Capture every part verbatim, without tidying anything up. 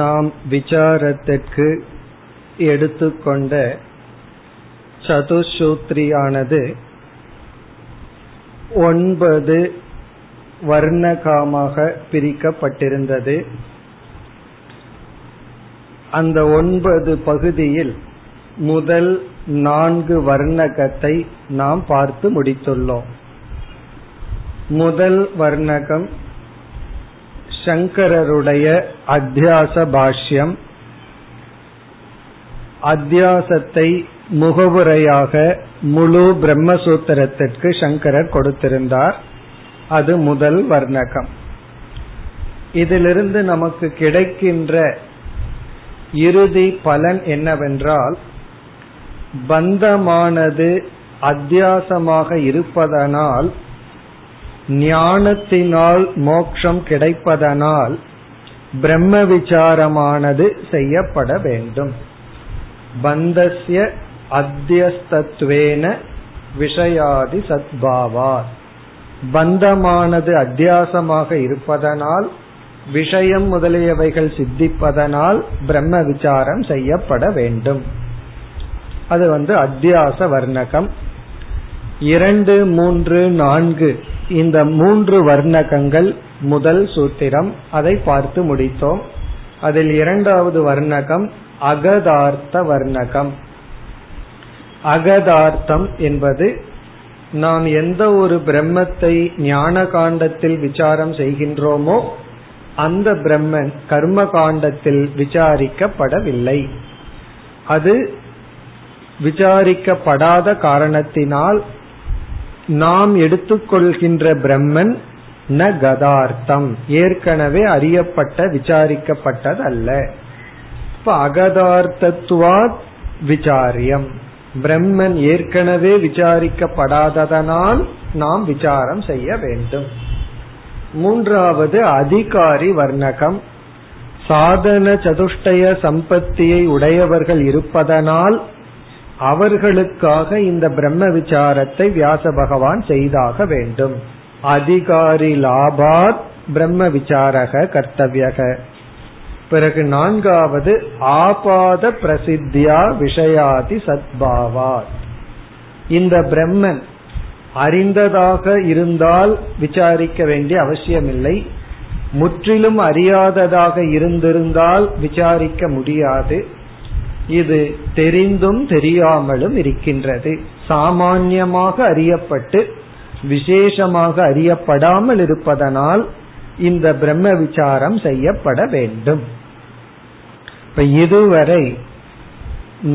நாம் விசாரத்திற்கு எடுத்துக்கொண்ட சதுசூத்ரியானது ஒன்பது வர்ணகமாக பிரிக்கப்பட்டிருந்தது. அந்த ஒன்பது பகுதியில் முதல் நான்கு வர்ணகத்தை நாம் பார்த்து முடித்துள்ளோம். முதல் வர்ணகம் சங்கரருடைய அத்தியாச பாஷ்யம். அத்தியாசத்தை முகவுரையாக முழு பிரம்மசூத்திரத்திற்கு சங்கரர் கொடுத்திருந்தார். அது முதல் வர்ணகம். இதிலிருந்து நமக்கு கிடைக்கின்ற இறுதி பலன் என்னவென்றால், பந்தமானது அத்தியாசமாக இருப்பதனால், ஞானத்தினால் மோட்சம் கிடைப்பதனால் பிரம்ம விசாரமானது செய்யப்பட வேண்டும். பந்தஸ்ய அத்யஸ்தத்வேன விஷயாதி சத்பாவார். பந்தமானது அத்தியாசமாக இருப்பதனால், விஷயம் முதலியவைகள் சித்திப்பதனால் பிரம்ம விசாரம் செய்யப்பட வேண்டும். அது வந்து அத்தியாச வர்ணகம். இரண்டு, மூன்று, நான்கு, இந்த மூன்று வர்ணகங்கள் முதல் சூத்திரம். அதை பார்த்து முடித்தோம். அதில் இரண்டாவது வர்ணகம் அகதார்த்த வர்ணகம். அகதார்த்தம் என்பது நாம் எந்த ஒரு பிரம்மத்தை ஞான காண்டத்தில் விசாரம் செய்கின்றோமோ அந்த பிரம்மன் கர்ம காண்டத்தில் விசாரிக்கப்படவில்லை. அது விசாரிக்கப்படாத காரணத்தினால் நாம் எடுத்துக்கொள்கின்ற பிரம்மன் ந கதார்த்தம், ஏற்கனவே அறியப்பட்ட விசாரிக்கப்பட்டது அல்ல. இப்ப அகதார்த்தத்துவாத் விசாரியம், பிரம்மன் ஏற்கனவே விசாரிக்கப்படாததனால் நாம் விசாரம் செய்ய வேண்டும். மூன்றாவது அதிகாரி வர்ணகம். சாதன சதுஷ்டய சம்பத்தியை உடையவர்கள் இருப்பதனால் அவர்களுக்காக இந்த பிரம்ம விசாரத்தை வியாச பகவான் செய்தாக வேண்டும். அதிகாரி லாபாத் பிரம்ம விசாரக கர்த்தவ்யக. பிறகு நான்காவது ஆபாத பிரசித்தியா விஷயாதி சத்பாவாத். இந்த பிரம்மன் அறிந்ததாக இருந்தால் விசாரிக்க வேண்டிய அவசியமில்லை. முற்றிலும் அறியாததாக இருந்திருந்தால் விசாரிக்க முடியாது. இது தெரிந்தும் தெரியாமலும் இருக்கின்றது. சாமான்யமாக அறியப்பட்டு விசேஷமாக அறியப்படாமல் இருப்பதனால் இந்த பிரம்ம விசாரம் செய்யப்பட வேண்டும். இப்ப இதுவரை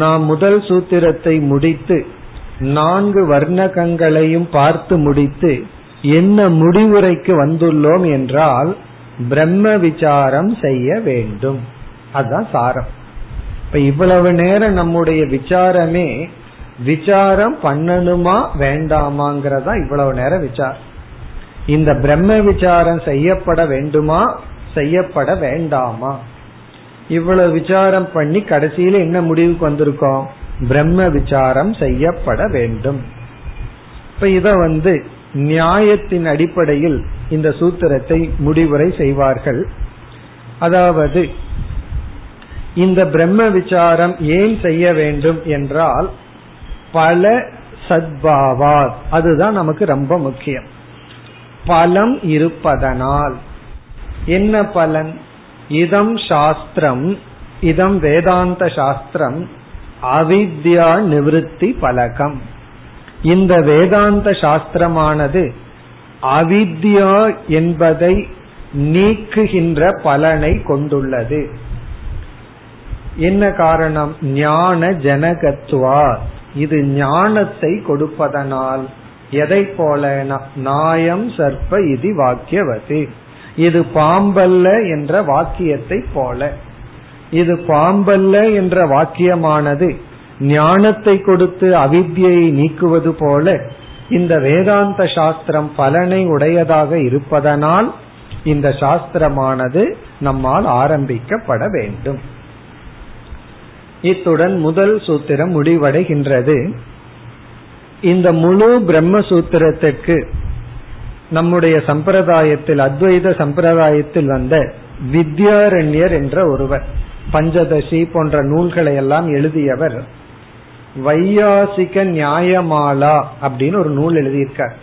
நாம் முதல் சூத்திரத்தை முடித்து நான்கு வர்ணகங்களையும் பார்த்து முடித்து என்ன முடிவுரைக்கு வந்துள்ளோம் என்றால், பிரம்ம விசாரம் செய்ய வேண்டும். அதுதான் சாரம். இப்ப இவ்வளவு நேரம் நம்முடைய விசாரமே விசாரம் பண்ணணுமா வேண்டாமாங்கிறதா. இவ்வளவு நேரம் விசாரம் இந்த பிரம்ம விசாரம் செய்யப்பட வேண்டுமா செய்யப்பட வேண்டாமா, இவ்வளவு விசாரம் பண்ணி கடைசியில என்ன முடிவுக்கு வந்திருக்கோம்? பிரம்ம விசாரம் செய்யப்பட வேண்டும். இப்ப இத வந்து நியாயத்தின் அடிப்படையில் இந்த சூத்திரத்தை முடிவுரை செய்வார்கள். அதாவது இந்த பிரம்ம விசாரம் ஏன் செய்ய வேண்டும் என்றால், பல சத்பாவார், அதுதான் நமக்கு ரொம்ப முக்கியம். பலம் இருப்பதனால். என்ன பலன்? இதம் சாஸ்திரம், இதம் வேதாந்த சாஸ்திரம் அவித்யா நிவிருத்தி பலகம். இந்த வேதாந்த சாஸ்திரமானது அவித்யா என்பதை நீக்குகின்ற பலனை கொண்டுள்ளது. என்ன காரணம்? ஞான ஜனகத்துவா, இது ஞானத்தை கொடுப்பதனால். எதை போல? நாயம் சர்ப்ப இதி வாக்கியவதி, இது பாம்பல்ல என்ற வாக்கியத்தை போல. இது பாம்பல்ல என்ற வாக்கியமானது ஞானத்தை கொடுத்து அவித்யை நீக்குவது போல இந்த வேதாந்த சாஸ்திரம் பலனை உடையதாக இருப்பதனால் இந்த சாஸ்திரமானது நம்மால் ஆரம்பிக்கப்பட வேண்டும். இத்துடன் முதல் சூத்திரம் முடிவடைகின்றது. இந்த முழு பிரம்மசூத்திரத்திற்கு நம்முடைய சம்பிரதாயத்தில், அத்வைத சம்பிரதாயத்தில் வந்த வித்யாரண்யர் என்ற ஒருவர், பஞ்சதசி போன்ற நூல்களை எல்லாம் எழுதியவர், வையாசிக நியாயமாலா அப்படின்னு ஒரு நூல் எழுதியிருக்கார்.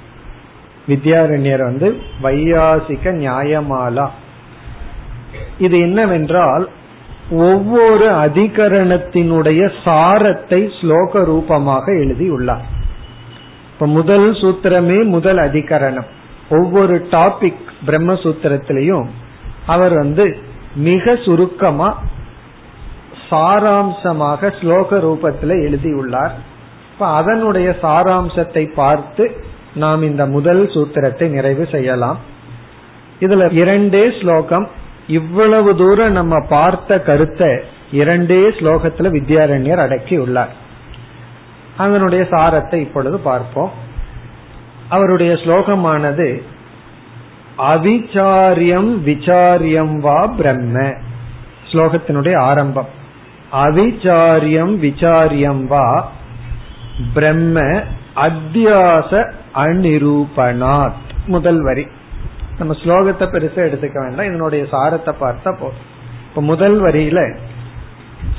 வித்யாரண்யர் வந்து வையாசிக நியாயமாலா. இது என்னவென்றால் ஒவ்வொரு அதிகரணத்தினுடைய சாரத்தை ஸ்லோக ரூபமாக எழுதியுள்ளார். இப்ப முதல் சூத்திரமே முதல் அதிகரணம். ஒவ்வொரு டாபிக் பிரம்மசூத்திரத்திலையும் அவர் வந்து மிக சுருக்கமா சாராம்சமாக ஸ்லோக ரூபத்தில் எழுதியுள்ளார். இப்ப அதனுடைய சாராம்சத்தை பார்த்து நாம் இந்த முதல் சூத்திரத்தை நிறைவு செய்யலாம். இதுல இரண்டே ஸ்லோகம், இவ்வளவு தூரம் நம்ம பார்த்த கருத்தை இரண்டே ஸ்லோகத்துல வித்யாரண்யர் அடக்கி உள்ளார். அதனுடைய சாரத்தை இப்பொழுது பார்ப்போம். அவருடைய ஸ்லோகமானது அவிச்சாரியம் விசாரியம் வா பிரம்ம. ஸ்லோகத்தினுடைய ஆரம்பம் அவிச்சாரியம் விசாரியம் வா பிரம்ம அத்தியாச அநிரூபணாத். முதல் வரி, நம்ம ஸ்லோகத்தை பெருசா எடுத்துக்க வேண்டாம், இதனுடைய சாரத்தை பார்த்தா போதும். இப்ப முதல் வரியில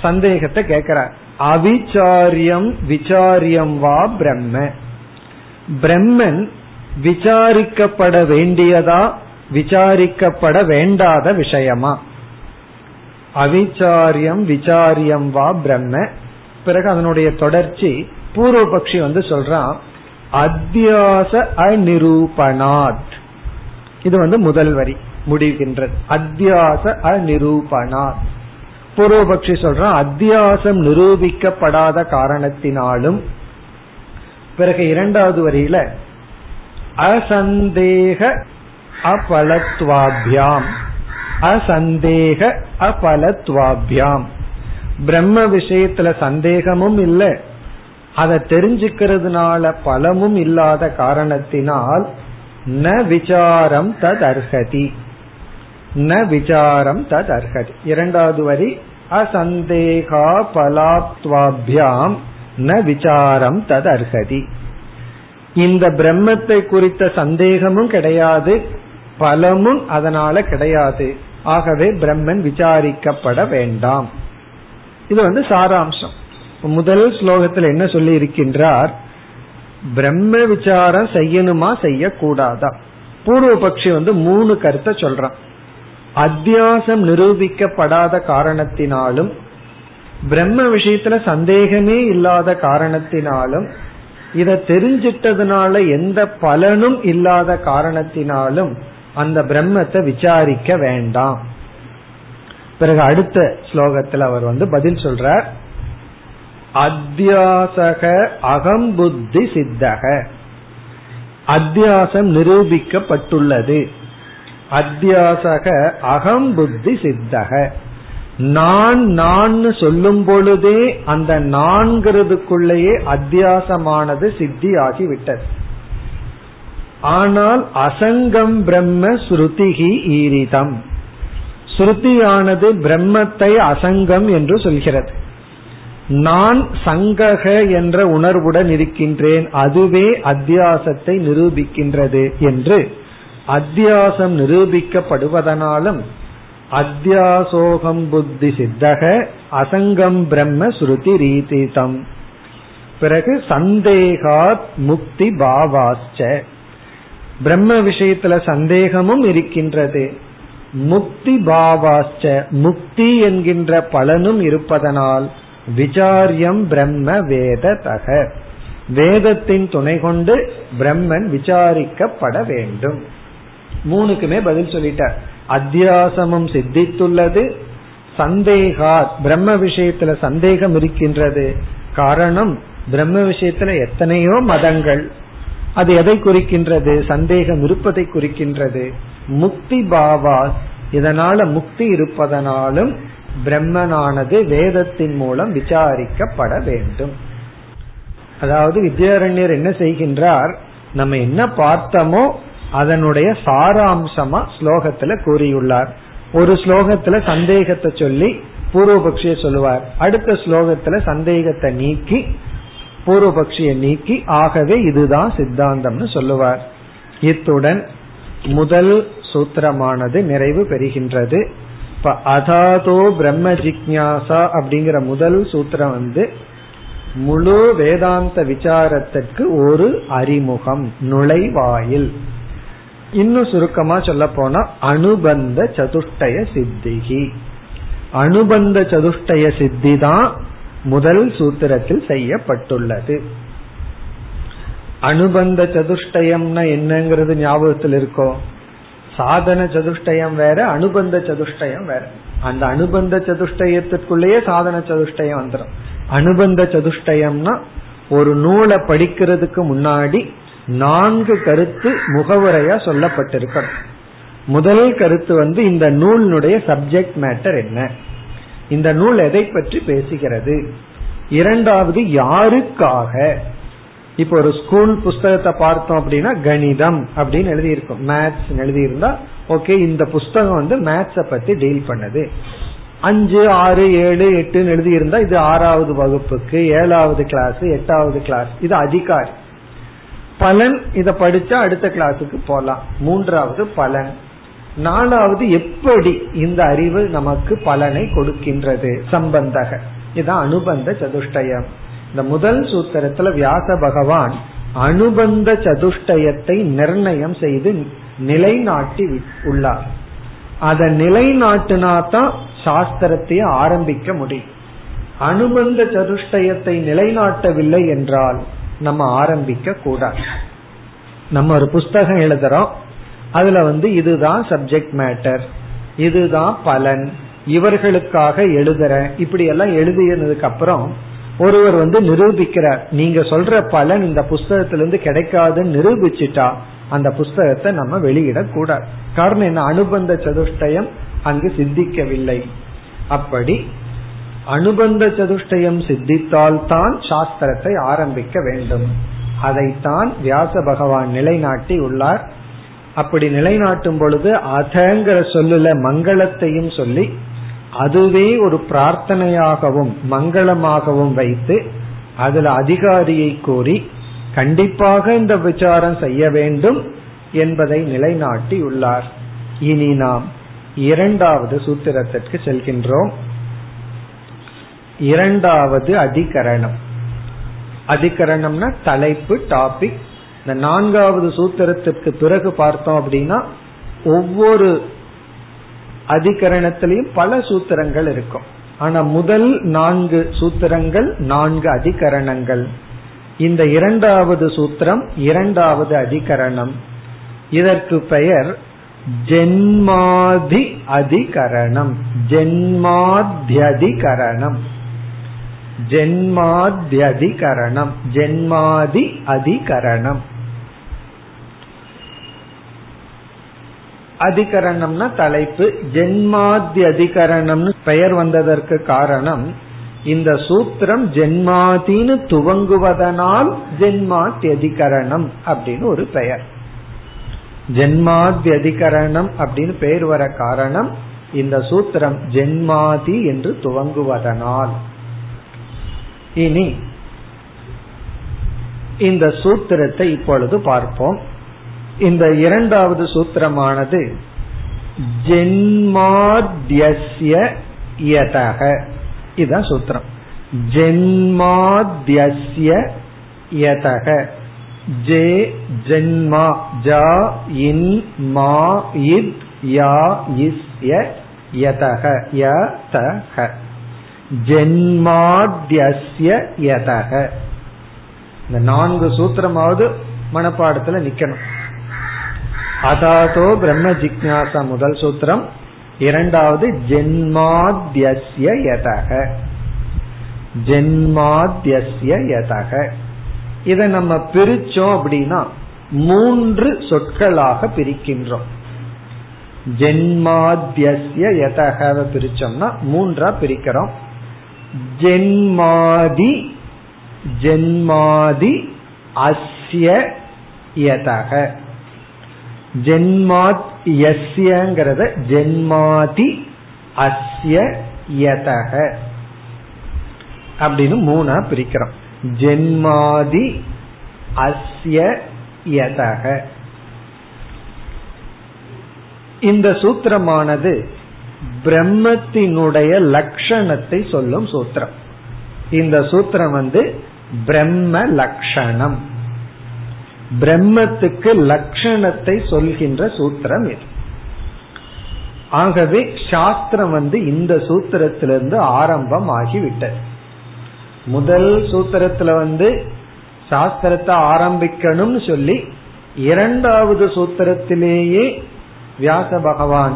சந்தேகத்தை கேட்கிறார். அவிச்சாரியம் விசாரியம் வா பிரம்ம. பிரம்மன் விசாரிக்கப்பட வேண்டியதா விசாரிக்கப்பட வேண்டாத விஷயமா? அவிச்சாரியம் விசாரியம் வா பிரம்ம. பிறகு அதனுடைய தொடர்ச்சி பூர்வபக்ஷி வந்து சொல்றான் அத்தியாச அநிரூபணாத். இது வந்து முதல் வரி முடிகின்றது அத்தியாச அநிரூபணாத். பூர்வபக்ஷி சொல்றான் அத்தியாசம் நிரூபிக்கப்படாத காரணத்தினாலும். பிறகு இரண்டாவது வரியில அசந்தேக அபலத்வாபியாம் அசந்தேக அபலத்வாபியாம். பிரம்ம விஷயத்துல சந்தேகமும் இல்லை, அதை தெரிஞ்சுக்கிறதுனால பலமும் இல்லாத காரணத்தினால் ந விசாரம் ததர்ஹதி ந விசாரம் ததர்ஹதி. இரண்டாவது வரி அசந்தேகா பலாத்வாபியாம் ந விசாரம் ததர்ஹதி. இந்த பிரம்மத்தை குறித்த சந்தேகமும் கிடையாது, பலமும் அதனால கிடையாது, ஆகவே பிரம்மன் விசாரிக்கப்பட வேண்டாம். இது வந்து சாராம்சம். முதல் ஸ்லோகத்தில் என்ன சொல்லி இருக்கின்றார்? பிரம்ம விசாரம் செய்யணுமா செய்யக்கூடாதா? பூர்வபக்ஷி வந்து மூணு கருத்தை சொல்றான். அத்தியாசம் நிரூபிக்கப்படாத காரணத்தினாலும், பிரம்ம விஷயத்துல சந்தேகமே இல்லாத காரணத்தினாலும், இதை தெரிஞ்சிட்டதுனால எந்த பலனும் இல்லாத காரணத்தினாலும் அந்த பிரம்மத்தை விசாரிக்க வேண்டாம். பிறகு அடுத்த ஸ்லோகத்தில் அவர் வந்து பதில் சொல்றார். அத்தியாசக அகம் புத்தி சித்தக. அத்தியாசம் நிரூபிக்கப்பட்டுள்ளது. அத்தியாசக அகம் புத்தி சித்தக. நான் நான் சொல்லும் பொழுதே அந்த நான்கிறதுக்குள்ளேயே அத்தியாசமானது சித்தி ஆகிவிட்டது. ஆனால் அசங்கம் பிரம்ம ஸ்ருதிஹி ஈரிதம். ஸ்ருதியானது பிரம்மத்தை அசங்கம் என்று சொல்கிறது. நான் சங்கக என்ற உணர்வுடன் இருக்கின்றேன், அதுவே அத்தியாசத்தை நிரூபிக்கின்றது என்று அத்தியாசம் நிரூபிக்கப்படுவதனாலும் அத்தியாசோகம் புத்தி சித்தக அசங்கம் பிரம்ம ஸ்ருதி ரீதிதம். பிறகு சந்தேகாத் முக்தி பாவாச்ச. பிரம்ம விஷயத்துல சந்தேகமும் இருக்கின்றது, முக்தி பாவாச்ச முக்தி என்கின்ற பலனும் இருப்பதனால் விசாரியம் பிரம்ம வேததக வேதத்தின் துணை கொண்டு பிரம்மன் விசாரிக்கப்பட வேண்டும். மூணுக்குமே பதில் சொல்லிட்டார். அத்தியாசமும் சித்தித்துள்ளது, சந்தேகா பிரம்ம விஷயத்துல சந்தேகம் இருக்கின்றது. காரணம் பிரம்ம விஷயத்துல எத்தனையோ மதங்கள், அது எதை குறிக்கின்றது? சந்தேகம் இருப்பதை குறிக்கின்றது. முக்தி பாவா இதனால முக்தி இருப்பதனாலும் பிரம்மனானது வேதத்தின் மூலம் விசாரிக்கப்பட வேண்டும். அதாவது வித்யாரண்யர் என்ன செய்கின்றார்? நம்ம என்ன பார்த்தோமோ அதனுடைய சாராம்சமா ஸ்லோகத்துல கூறியுள்ளார். ஒரு ஸ்லோகத்துல சந்தேகத்தை சொல்லி பூர்வபக்ஷிய சொல்லுவார், அடுத்த ஸ்லோகத்துல சந்தேகத்தை நீக்கி பூர்வபக்ஷிய நீக்கி ஆகவே இதுதான் சித்தாந்தம்னு சொல்லுவார். இத்துடன் முதல் சூத்திரமானது நிறைவு பெறுகின்றது. இப்ப அதாதோ பிரம்ம ஜிக்ஞாசா அப்படிங்கிற முதல் சூத்திரம் வந்து முழு வேதாந்த விசாரத்திற்கு ஒரு அறிமுகம், நுழைவாயில். இன்னும் சுருக்கமா சொல்ல போனா அனுபந்த சதுஷ்டய சித்திகி. அனுபந்த சதுஷ்டய சித்தி தான் முதல் சூத்திரத்தில் செய்யப்பட்டுள்ளது. அனுபந்த சதுஷ்டயம்னா என்னங்கிறது ஞாபகத்தில் இருக்கும். சாதன சதுஷ்டயம் வேற, அனுபந்த சதுஷ்டயம் வேற. அந்த அனுபந்த சதுஷ்டயத்திற்குள்ளேயே சாதன சதுஷ்டயம் வந்துடும். அனுபந்த சதுஷ்டயம்னா ஒரு நூலை படிக்கிறதுக்கு முன்னாடி நான்கு கருத்து முகவுரையா சொல்லப்பட்டிருக்கும். முதல் கருத்து வந்து இந்த நூலினுடைய சப்ஜெக்ட் மேட்டர் என்ன, இந்த நூல் எதை பற்றி பேசுகிறது. இரண்டாவது யாருக்காக. இப்போ ஒரு ஸ்கூல் புஸ்தகத்தை பார்த்தோம் அப்படின்னா கணிதம் அப்படின்னு எழுதியிருக்கும், மேத்ஸ் எழுதியிருந்தா ஓகே இந்த புஸ்தகம் வந்து மேத்ஸ பத்தி டீல் பண்ணுது. அஞ்சு ஆறு ஏழு எட்டுன்னு எழுதியிருந்தா இது ஆறாவது வகுப்புக்கு, ஏழாவது கிளாஸ், எட்டாவது கிளாஸ், இது அதிகாரி. பலன், இத படிச்சா அடுத்த கிளாஸுக்கு போலாம். மூன்றாவது பலன். நாலாவது எப்படி இந்த அறிவு நமக்கு பலனை கொடுக்கின்றது, சம்பந்தக. இதான் அனுபந்த சதுஷ்டயம். இந்த முதல் சூத்திரத்துல வியாச பகவான் அனுபந்த சதுஷ்டயத்தை நிர்ணயம் செய்து நிலைநாட்டி உள்ளார். அதை நிலைநாட்டினாதான் சாஸ்திரத்தையே ஆரம்பிக்க முடியும். அனுபந்த சதுஷ்டயத்தை நிலைநாட்டவில்லை என்றால் நம்ம ஆரம்பிக்க கூடாது. நம்ம ஒரு புஸ்தகம் எழுதுறோம், அதுல வந்து இதுதான் சப்ஜெக்ட் மேட்டர், இதுதான் பலன், இவர்களுக்காக எழுதுற, இப்படி எல்லாம் எழுதினதுக்கு அப்புறம் ஒருவர் வந்து நிரூபிக்கிறார், நீங்க சொல்ற பலன் இந்த புஸ்தகத்திலிருந்து கிடைக்காதுன்னு நிரூபிச்சுட்டா அந்த புஸ்தகத்தை நம்ம வெளியிடக்கூடாது. காரணம் என்ன, அனுபந்த சதுஷ்டயம் அங்கு சித்திக்கவில்லை. அப்படி அனுபந்த சதுஷ்டயம் சித்தித்தால் தான் சாஸ்திரத்தை ஆரம்பிக்க வேண்டும். அதைத்தான் வியாச பகவான் நிலைநாட்டி உள்ளார். அப்படி நிலைநாட்டும் பொழுது அதங்கிற சொல்லுல மங்களத்தையும் சொல்லி அதுவே ஒரு பிரார்த்தனையாகவும் மங்களமாகவும் வைத்து அதுல அதிகாரியை கூறி கண்டிப்பாக இந்த விசாரம் செய்ய வேண்டும் என்பதை நிலைநாட்டி உள்ளார். இனி நாம் இரண்டாவது சூத்திரத்திற்கு செல்கின்றோம். இரண்டாவது அதிகரணம். அதிகரணம்னா தலைப்பு, டாபிக். இந்த நான்காவது சூத்திரத்திற்கு பிறகு பார்த்தோம் அப்படின்னா ஒவ்வொரு அதிகரணத்திலையும் பல சூத்திரங்கள் இருக்கும். ஆனா முதல் நான்கு சூத்திரங்கள் நான்கு அதிகரணங்கள். இந்த இரண்டாவது சூத்திரம் இரண்டாவது அதிகரணம். இதற்கு பெயர் ஜென்மாதி அதிகரணம், ஜென்மாத்யதிகரணம், ஜென்மாத்யதிகரணம், ஜென்மாதி அதிகரணம். அதிகரணம்னா தலைப்பு. ஜென்மாதி அதிகரணம்னு பெயர் வந்ததற்கு காரணம் இந்த சூத்திரம் ஜென்மாதின்னு துவங்குவதனால் ஜென்மாத்யதிகரணம் அப்படின்னு ஒரு பெயர். ஜென்மாத்யதிகரணம் அப்படின்னு பெயர் வர காரணம் இந்த சூத்திரம் ஜென்மாதி என்று துவங்குவதனால். இனி இந்த சூத்திரத்தை இப்பொழுது பார்ப்போம். இந்த இரண்டாவது சூத்திரமானது ஜென்மாத்யஸ்ய யதஹ, இதான் சூத்திரம். ஜென்மாத்யஸ்ய யதஹ, ஜே ஜென்மா ஜா இன் மா இத் யா இஸ்ய யதஹ யதஹ, ஜென்மாத்யஸ்ய யதஹ. இந்த நான்கு சூத்திரமாவது மனப்பாடத்துல நிக்கணும். அதாதோ பிரம்ம ஜிக்ஞாசா முதல் சூத்திரம், இரண்டாவது ஜென்மாத்யஸ்ய யதஹ, ஜென்மாத்யஸ்ய யதஹ. இத நம்ம பிரிச்சோம் அப்படின்னா மூன்று சொற்களாக பிரிக்கின்றோம். ஜென்மாத்யஸ்ய யதஹ பிரிச்சோம்னா மூன்றா பிரிக்கிறோம். ஜென்மாதி, ஜென்மாதி அஸ்ய யதஹ. ஜென்மாத் யஸ்யங்கிறத ஜென்மாதி அஸ்ய யதஹ அப்படின்னு மூணா பிரிக்கிறோம். ஜென்மாதி அஸ்ய யதஹ. இந்த சூத்திரமானது பிரம்மத்தினுடைய லட்சணத்தை சொல்லும் சூத்திரம். இந்த சூத்திரம் வந்து பிரம்ம லட்சணம், பிரம்மத்துக்கு லட்சணத்தை சொல்கின்ற சூத்திரம் இது. ஆகவே சாஸ்திரம் வந்து இந்த சூத்திரத்திலிருந்து ஆரம்பம் ஆகிவிட்டது. முதல் சூத்திரத்துல வந்து சாஸ்திரத்தை ஆரம்பிக்கணும்னு சொல்லி இரண்டாவது சூத்திரத்திலேயே வியாச பகவான்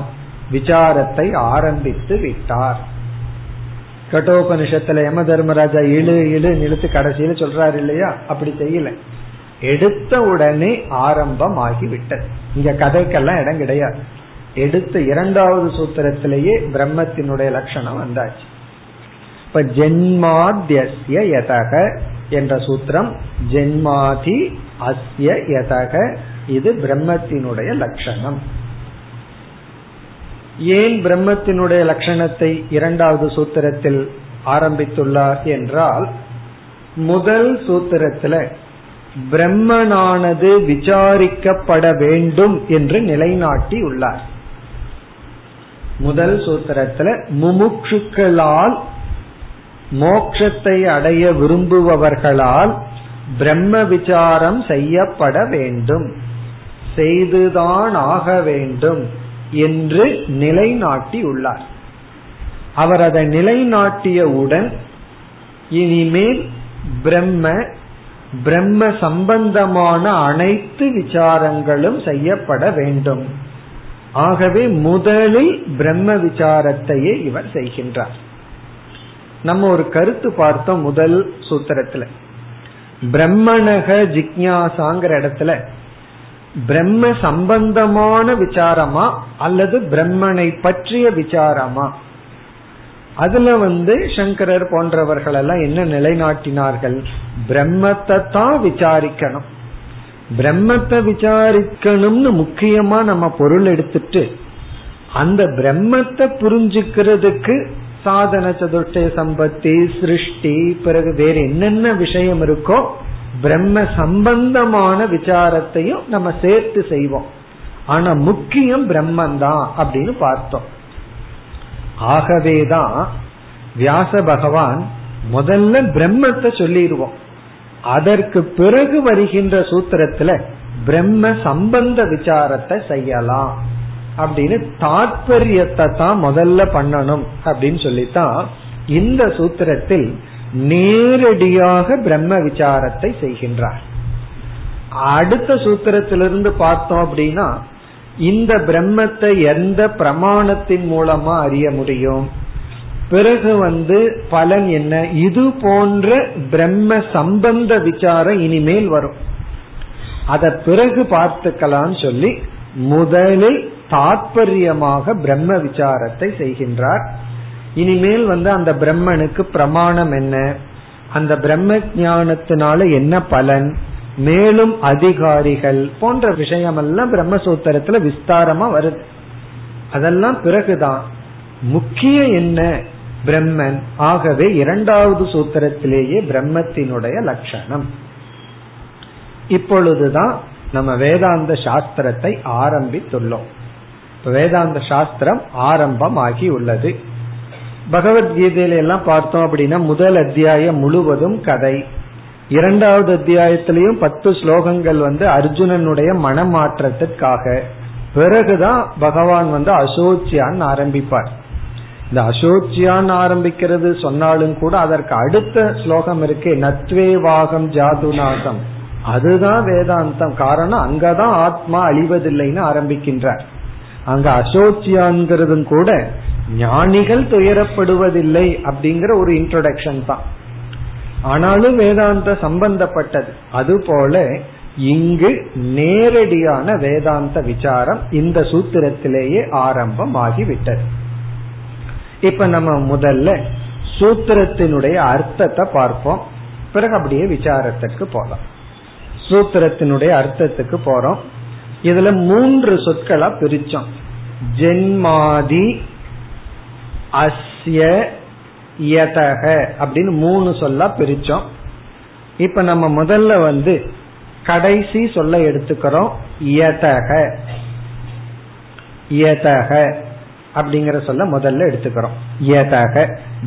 விசாரத்தை ஆரம்பித்து விட்டார். கட்டோபனிஷத்துல யம தர்மராஜா இழு இழு நிறுத்து கடைசியில சொல்றாரு இல்லையா, அப்படி செய்யல, எடுத்த உடனே ஆரம்பம் ஆகிவிட்டது. இங்க கதைக்கெல்லாம் இடம் கிடையாது. எடுத்த இரண்டாவது சூத்திரத்திலேயே பிரம்மத்தினுடைய லட்சணம் வந்தாச்சு. இப்ப ஜென்மாத்யஸ்ய யதக என்ற சூத்திரம், ஜென்மாதி அஸ்ய யதக, இது பிரம்மத்தினுடைய லட்சணம். ஏன் பிரம்மத்தினுடைய லட்சணத்தை இரண்டாவது சூத்திரத்தில் ஆரம்பித்துள்ளார் என்றால், முதல் சூத்திரத்துல பிரம்மனானது விசாரிக்கப்பட வேண்டும் என்று நிலைநாட்டி உள்ளார். முதல் சூத்திரத்துல முமுட்சுக்களால், மோட்சத்தை அடைய விரும்புபவர்களால் பிரம்ம விசாரம் செய்யப்பட வேண்டும், செய்துதான் ஆக வேண்டும் என்று நிலைநாட்டி உள்ளார். அவர் அதை நிலைநாட்டியவுடன் இனிமேல் பிரம்ம பிரம்ம சம்பந்தமான அனைத்து விசாரங்களும் செய்யப்பட வேண்டும். ஆகவே முதலில் பிரம்ம விசாரத்தையே இவர் செய்கின்றார். நம்ம ஒரு கருத்து பார்த்தோம் முதல் சூத்திரத்துல, பிரம்மணக ஜிக்ஞாசாங்கிற இடத்துல பிரம்ம சம்பந்தமான விசாரமா அல்லது பிரம்மனை பற்றிய விசாரமா, அதுல வந்து சங்கரர் போன்றவர்கள் எல்லாம் என்ன நிலைநாட்டினார்கள், பிரம்மத்தை தான் விசாரிக்கணும். பிரம்மத்தை விசாரிக்கணும்னு முக்கியமா நம்ம பொருள் எடுத்துட்டு, அந்த பிரம்மத்தை புரிஞ்சுக்கிறதுக்கு சாதன சதுஷ்டய சம்பத்தி, சிருஷ்டி, பிறகு வேற என்னென்ன விஷயம் இருக்கோ பிரம்ம சம்பந்தமான விசாரத்தையும் நம்ம சேர்த்து செய்வோம். ஆனா முக்கியம் பிரம்மந்தான் அப்படின்னு பார்த்தோம். ஆகவேதான் வியாச பகவான் முதல்ல பிரம்மத்தை சொல்லிடுவோம், அதற்கு பிறகு வருகின்ற சூத்திரத்துல பிரம்ம சம்பந்த விசாரத்தை செய்யலாம் அப்படின்னு தாற்பயத்தை தான் முதல்ல பண்ணணும் அப்படின்னு சொல்லித்தான் இந்த சூத்திரத்தில் நேரடியாக பிரம்ம விசாரத்தை செய்கின்றார். அடுத்த சூத்திரத்திலிருந்து பார்த்தோம் அப்படின்னா, இந்த பிரம்மத்தை எந்த பிரமாணத்தின் மூலமா அறிய முடியும், பிறகு வந்து பலன் என்ன, இது போன்ற பிரம்ம சம்பந்த விசாரம் இனிமேல் வரும், அத பிறகு பார்த்துக்கலாம்னு சொல்லி முதலில் தாற்பயமாக பிரம்ம விசாரத்தை செய்கின்றார். இனிமேல் வந்து அந்த பிரம்மனுக்கு பிரமாணம் என்ன, அந்த பிரம்ம ஞானத்தினால என்ன பலன், மேலும் அதிகாரிகள் போன்ற விஷயமெல்லாம் பிரம்மசூத்திரத்துல விஸ்தாரமா வருது. அதெல்லாம் பிறகுதான் முக்கிய என்ன பிரம்மன். ஆகவே இரண்டாவது சூத்திரத்திலேயே பிரம்மத்தினுடைய லட்சணம். இப்பொழுதுதான் நம்ம வேதாந்த சாஸ்திரத்தை ஆரம்பித்துள்ளோம். வேதாந்த சாஸ்திரம் ஆரம்பம் ஆகி உள்ளது. பகவத்கீதையில எல்லாம் பார்த்தோம் அப்படின்னா முதல் அத்தியாயம் முழுவதும் கதை, இரண்டாவது அத்தியாயத்திலையும் பத்து ஸ்லோகங்கள் வந்து அர்ஜுனனுடைய மனமாற்றத்திற்காக. பிறகுதான் பகவான் வந்து அசோச்சியான் ஆரம்பிப்பார். இந்த அசோச்சியான் ஆரம்பிக்கிறது சொன்னாலும் கூட அதற்கு அடுத்த ஸ்லோகம் இருக்கு, நத்வேவாகம் ஜாதுநாசம், அதுதான் வேதாந்தம். காரணம் அங்கதான் ஆத்மா அழிவதில்லைன்னு ஆரம்பிக்கின்றார். அங்க அசோச்சியான்ங்கிறதும் கூட ஞானிகள் துயரப்படுவதில்லை அப்படிங்கிற ஒரு இன்ட்ரோடக்ஷன் தான். ஆனாலும் வேதாந்த சம்பந்தப்பட்டது. அதுபோல இங்கு நேரடியான வேதாந்த விசாரம் இந்த சூத்திரத்திலேயே ஆரம்பம் ஆகிவிட்டது. இப்ப நம்ம முதல்ல சூத்திரத்தினுடைய அர்த்தத்தை பார்ப்போம், பிறகு அப்படியே விசாரத்திற்கு போலாம். சூத்திரத்தினுடைய அர்த்தத்துக்கு போறோம். இதுல மூன்று சொற்களா பிரிச்சோம், ஜென்மாதி அஸ்ய யதக அப்படின்னு மூணு சொல்ல பிரிச்சோம். இப்ப நம்ம முதல்ல வந்து கடைசி சொல்ல எடுத்துக்கிறோம், யதக. யதக அப்படிங்கிற சொல்ல முதல்ல எடுத்துக்கிறோம். யதக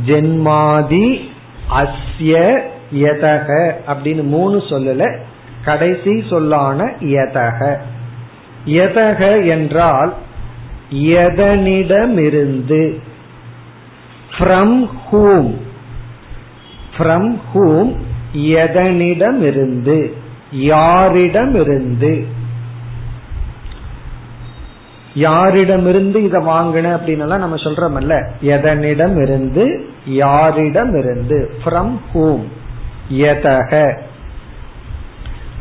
ஜென்மாதி அஸ்ய யதக அப்படின்னு மூணு சொல்லல, கடைசி சொல்லான யதக. யதக என்றால் எதனிடமிருந்து, ஃப்ரம் ஹூம், ஃப்ரம் ஹூம் எதனிடமிருந்து, யாரிடமிருந்து. யாரிடமிருந்து இத வாங்கின அப்படின்னா நம்ம சொல்றோம்ல, எதனிடம் இருந்து, யாரிடம் இருந்து, ஃப்ரம் ஹூம் யதஹ.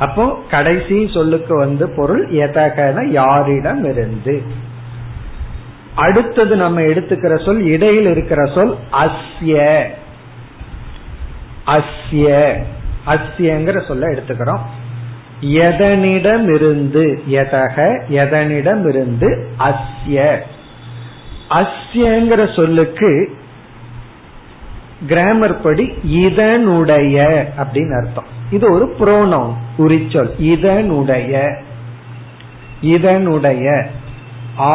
அப்போ கடைசி சொல்லுக்கு வந்து பொருள் யதஹன யாரிடம் இருந்து. அடுத்தது நம்ம எடுத்துக்கிற சொல், இடையில் இருக்கிற சொல் அஸ்ய. அஸ்ய அஸ்யங்கிற சொல்ல எடுத்துக்கிறோம். எதனிடமிருந்து யதஹ எதனிடமிருந்து அஸ்ய. அஸ்யங்கிற சொல்லுக்கு கிராமர் படி இதனுடைய அப்படின்னு அர்த்தம். இது ஒரு புரோனவுன், உரிச்சொல். இதனுடைய, இதனுடைய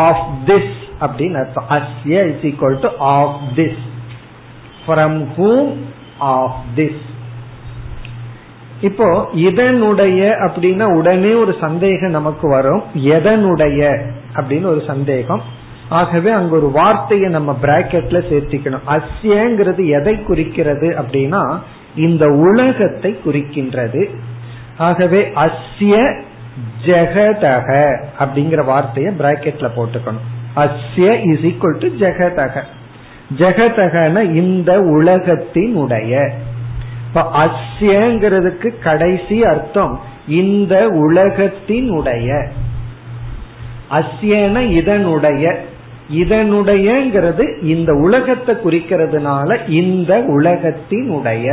of this அப்படின்னு அர்த்தம். அஸ்ய is equal to of this, from whom of this. இப்போ இதனுடைய அப்படின்னா உடனே ஒரு சந்தேகம் நமக்கு வரும், எதனுடைய அப்படின்னு ஒரு சந்தேகம். ஆகவே அங்க ஒரு வார்த்தையை நம்ம பிராக்கெட்ல சேர்த்திக்கணும். அஸ்யங்கிறது எதை குறிக்கிறது அப்படின்னா இந்த உலகத்தை குறிக்கின்றது. ஆகவே அஸ்ய ஜெகதக அப்படிங்கிற வார்த்தையை பிராக்கெட்ல போட்டுக்கணும். அஸ்ய இஸ் ஈக்குவல் டு ஜெகதக. ஜெகதகன இந்த உலகத்தின் உடைய. அஸ்யங்கிறதுக்கு கடைசி அர்த்தம் இந்த உலகத்தினுடைய. அஸ்யன இதனுடைய, இதனுடையங்கிறது இந்த உலகத்தை குறிக்கிறதுனால இந்த உலகத்தினுடைய.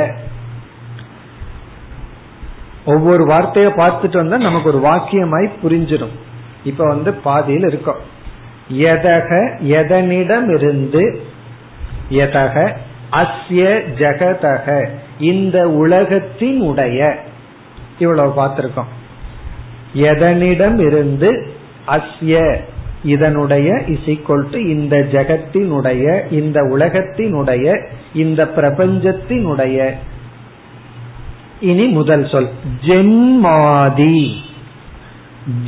ஒவ்வொரு வார்த்தைய பார்த்துட்டு வந்தா நமக்கு ஒரு வாக்கியமாய் புரிஞ்சிடும். இப்ப வந்து பாதியில் இருக்கும். எதக எதனிடம் இருந்து, எதக அஸ்ய ஜெகதக இந்த உலகத்தின் உடைய. இவ்வளவு பார்த்திருக்கோம். எதனிடம் இருந்து அஸ்ய இதனுடைய இஸ் ஈக்குவல் டு இந்த ஜெகத்தினுடைய, இந்த உலகத்தினுடைய, இந்த பிரபஞ்சத்தினுடைய. இனி முதல் சொல் ஜென்மாதி.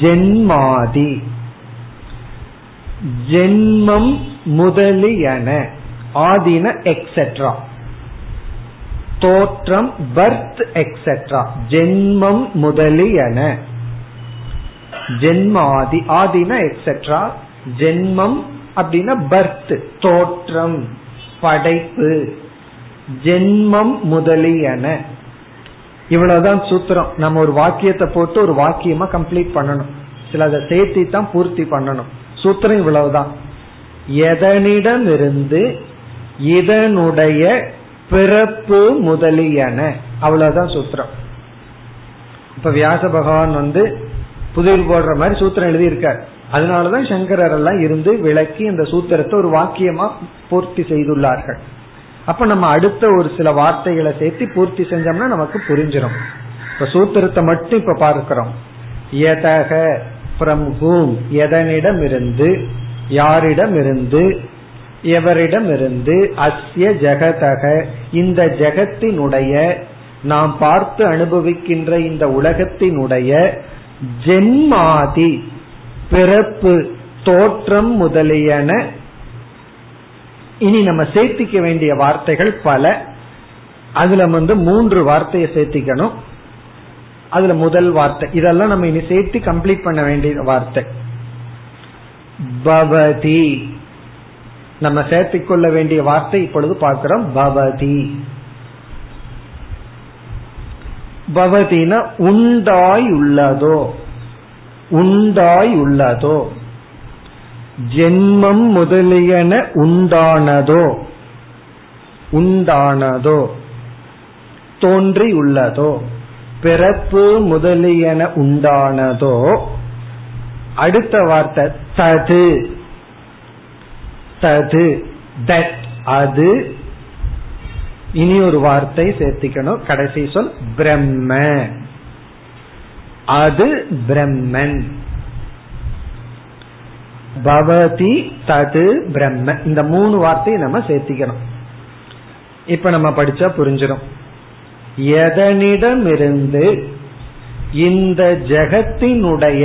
ஜென்மாதி ஜென்மம் முதலியன, ஆதின எக்ஸெட்ரா, தோற்றம், பர்த் எக்ஸெட்ரா. ஜென்மம் முதலியன, ஜென்மாதி ஆதின எக்ஸெட்ரா. ஜென்மம் அப்படின்னா பர்த், தோற்றம், படைப்பு. ஜென்மம் முதலியன, இவ்வளவுதான் சூத்திரம். நம்ம ஒரு வாக்கியத்தை போட்டு ஒரு வாக்கியமா கம்ப்ளீட் பண்ணணும். சில அதை சேர்த்தி தான் பூர்த்தி பண்ணணும். சூத்திரம் இவ்வளவுதான். எதனிடமிருந்து இதனுடைய பிறப்பு முதலியன, அவ்வளவுதான் சூத்திரம். இப்ப வியாச பகவான் வந்து புதிர் போடுற மாதிரி சூத்திரம் எழுதி இருக்கார். அதனாலதான் சங்கரர் எல்லாம் இருந்து விளக்கி இந்த சூத்திரத்தை ஒரு வாக்கியமா பூர்த்தி செய்துள்ளார்கள். அப்ப நம்ம அடுத்த ஒரு சில வார்த்தைகளை சேர்த்து பூர்த்தி செஞ்சோம்னா நமக்கு புரிஞ்சிடும். இப்ப சூத்திரத்தை மட்டும் இப்ப பார்க்கிறோம். எதக ஃப்ரம் ஹூம் எதனிடம் இருந்து, யாரிடமிருந்து, எவரிடமிருந்து, அஸ்ய ஜெகதக இந்த ஜெகத்தினுடைய, நாம் பார்த்து அனுபவிக்கின்ற இந்த உலகத்தினுடைய, ஜென்மாதி பிறப்பு, தோற்றம் முதலியன. இனி நம்ம சேர்த்திக்க வேண்டிய வார்த்தைகள் பல. அதுல வந்து மூன்று வார்த்தையை சேர்த்திக்கணும். அதுல முதல் வார்த்தை, இதெல்லாம் நம்ம இனி சேர்த்து கம்ப்ளீட் பண்ண வேண்டிய வார்த்தை. பவதி நம்ம சேர்த்துக்கொள்ள வேண்டிய வார்த்தை இப்பொழுது பார்க்கிறோம். பவதி பவதினா உண்டாய் உள்ளதோ, உண்டாய் உள்ளதோ, ஜென்மம் முதலியன உண்டானதோ, உண்டானதோ, தோன்றி உள்ளதோ, பிறப்பு முதலியன உண்டானதோ. அடுத்த வார்த்தை தது. தது தட் அது. இனி ஒரு வார்த்தை சேர்த்திக்கணும், கடைசி சொல் பிரம்ம. அது பிரம்மன். பவதி தது பிரம்ம, இந்த மூணு வார்த்தையை நம்ம சேர்த்திக்கணும். இப்ப நம்ம படிச்சா புரிஞ்சிடும். எதனிடமிருந்து இந்த ஜகத்தினுடைய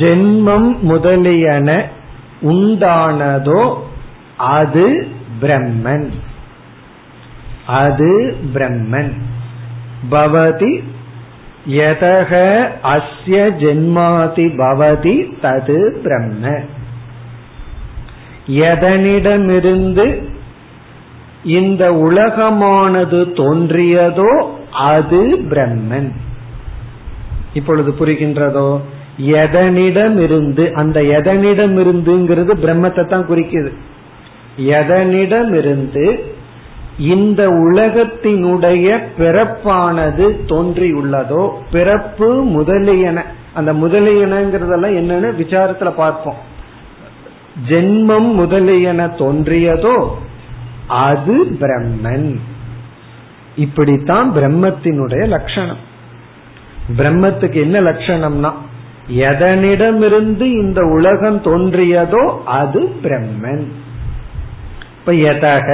ஜென்மம் முதலியன உண்டானதோ அது பிரம்மன், அது பிரம்மன். பவதி யதஹ அஸ்ய ஜென்மாதி பவதி தது பிரம்ம. எதனிடமிருந்து இந்த உலகமானது தோன்றியதோ அது பிரம்மன். இப்பொழுது புரிகின்றதோ? எதனிடமிருந்து, அந்த எதனிடமிருந்துங்கிறது பிரம்மத்தை தான் குறிக்குது. எதனிடமிருந்து இந்த உலகத்தினுடைய பிறப்பானது தோன்றியுள்ளதோ, பிறப்பு முதலியன, அந்த முதலியனங்கிறதெல்லாம் என்னன்னு விசாரத்துல பார்ப்போம். ஜென்மம் முதலியன தோன்றியதோ அது பிரம்மன். இப்படித்தான் பிரம்மத்தினுடைய லட்சணம். பிரம்மத்துக்கு என்ன லட்சணம்னா, எதனிடமிருந்து இந்த உலகம் தோன்றியதோ அது பிரம்மன். இப்ப எதக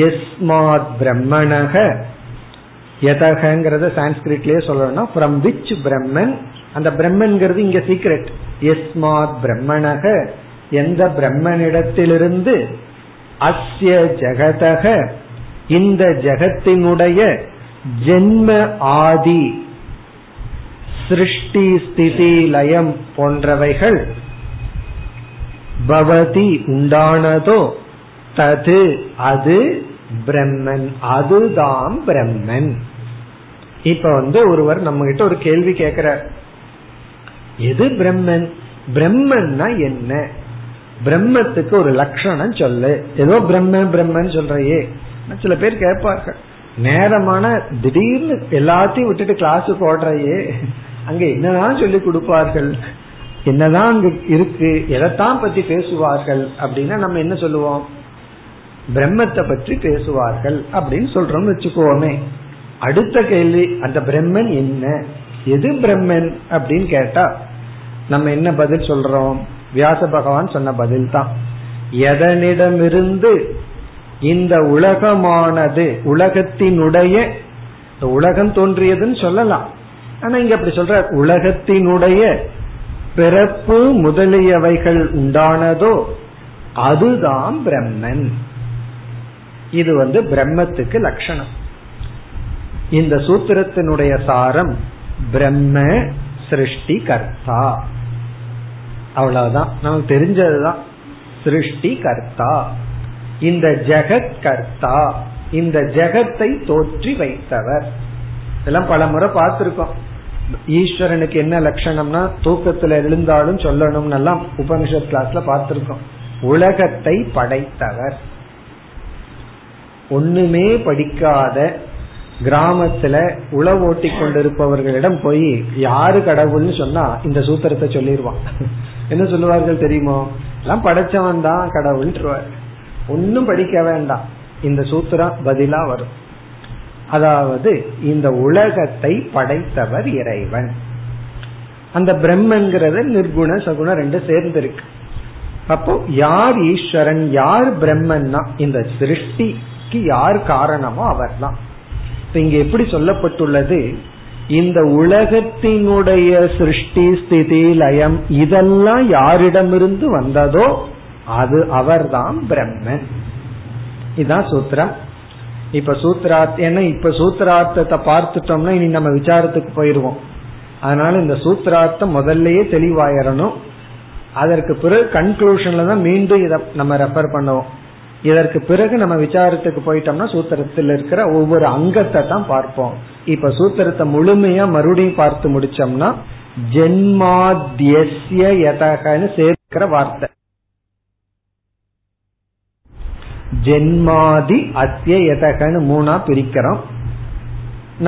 யஸ்மாத் பிரம்மணஹ, யதஹங்கிறது சான்ஸ்கிரிட்லயே சொல்லணும்னா ஃப்ரம் விச் பிரம்மன், அந்த பிரம்மன்ங்கிறது இங்க சீக்ரெட். யஸ்மாத் பிரம்மணஹ, எந்த பிரம்மனிடத்திலிருந்து, அஸ்ய ஜகதஹ, இந்த ஜகத்தினுடைய ஜென்ம ஆதி சிருஷ்டி ஸ்திதி லயம் போன்றவைகள், பவதி உண்டானதோ, தது அது பிரம்மன், அதுதான் பிரம்மன். இப்ப வந்து ஒருவர் நம்ம கிட்ட ஒரு கேள்வி கேட்கிறார், எது பிரம்மன், பிரம்மன்னா என்ன, பிரம்மத்துக்கு ஒரு லட்சணம் சொல்லு, ஏதோ பிரம்ம பிரம்மன் சொல்றையே சில பேர் கேட்பார்கள். நேரமான திடீர்னு எல்லாத்தையும் விட்டுட்டு கிளாஸுக்கு ஓடுறையே, அங்க என்னதான் சொல்லி கொடுப்பார்கள், என்னதான் அங்க இருக்கு, எதைத்தான் பத்தி பேசுவார்கள் அப்படின்னா நம்ம என்ன சொல்லுவோம், பிரம்மத்தை பற்றி பேசுவார்கள் அப்படின்னு சொல்றோம் வச்சுக்கோமே. அடுத்த கேள்வி, அந்த பிரம்மன் என்ன, எது பிரம்மன் அப்படின்னு கேட்டா நம்ம என்ன பதில் சொல்றோம்? வியாச பகவான் சொன்ன பதில் தான், எதனிடமிருந்து இந்த உலகமானது, உலகத்தினுடைய, உலகம் தோன்றியதுன்னு சொல்லலாம், ஆனா இங்க அப்படி சொல்ற, உலகத்தினுடைய பிறப்பு முதலியவைகள் உண்டானதோ அதுதான் பிரம்மன். இது வந்து பிரம்மத்துக்கு லட்சணம். இந்த சூத்திரத்தினுடைய சாரம், பிரம்ம சிருஷ்டி கர்த்தா, அவ்வளவுதான் நமக்கு தெரிஞ்சதுதான். சிருஷ்டி கர்த்தா, இந்த ஜெகத் கர்த்தா, இந்த ஜெகத்தை தோற்றி வைத்தவர். இதெல்லாம் பல முறை பார்த்திருக்கோம். ஈஸ்வரனுக்கு என்ன லட்சணம்னா, தூக்கத்துல எழுந்தாலும் சொல்லணும்னு எல்லாம் உபனிஷத் கிளாஸ்ல பார்த்திருக்கோம். உலகத்தை படைத்தவர், ஒண்ணுமே படிக்காத கிராமத்துல உழவு ஓட்டி கொண்டிருப்பவர்களிடம் போய் யாரு கடவுள்னு சொன்னா இந்த சூத்திரத்தை சொல்லிடுவான். என்ன சொல்லுவார்கள் தெரியுமோ, எல்லாம் படைச்சவன் தான் கடவுள், ஒன்னும் படிக்க வேண்டாம், இந்த சூத்திரம் பதிலா வரும். அதாவது இந்த உலகத்தை படைத்தவர் இறைவன். அந்த பிரம்மன்கிறது நிர்குண சகுணம் ரெண்டு சேர்ந்து இருக்கு. அப்போ யார் ஈஸ்வரன், யார் பிரம்மன்னா, இந்த சிருஷ்டி யார் காரணமோ அவர் தான். இங்க எப்படி சொல்லப்பட்டுள்ளது, இந்த உலகத்தினுடைய சிருஷ்டி ஸ்திதி லயம் இதெல்லாம் யாரிடமிருந்து வந்ததோ அது அவர்தான் பிரம்மன். இதான் சூத்திரம். இப்ப சூத்திரார்த்தம், இப்ப சூத்திரார்த்தத்தை பார்த்துட்டோம்னா இனி நம்ம விசாரத்துக்கு போயிருவோம். அதனால இந்த சூத்திரார்த்தம் முதல்லயே தெளிவாயிரணும். அதற்கு பிறகு கன்க்ளூஷன்ல தான் மீண்டும் இதை நம்ம ரெஃபர் பண்ணுவோம். இதற்கு பிறகு நம்ம விசாரத்துக்கு போயிட்டோம்னா சூத்திரத்தில் இருக்கிற ஒவ்வொரு அங்கத்தை தான் பார்ப்போம். இப்ப சூத்திரத்தை முழுமையா மறுபடியும் பார்த்து முடிச்சோம்னா, ஜென்மாத்யஸ்ய யதஹன்னு சேர்க்கிற வார்த்தை, ஜென்மாதி அத்ய யதஹன்னு மூணா பிரிக்கிறோம்.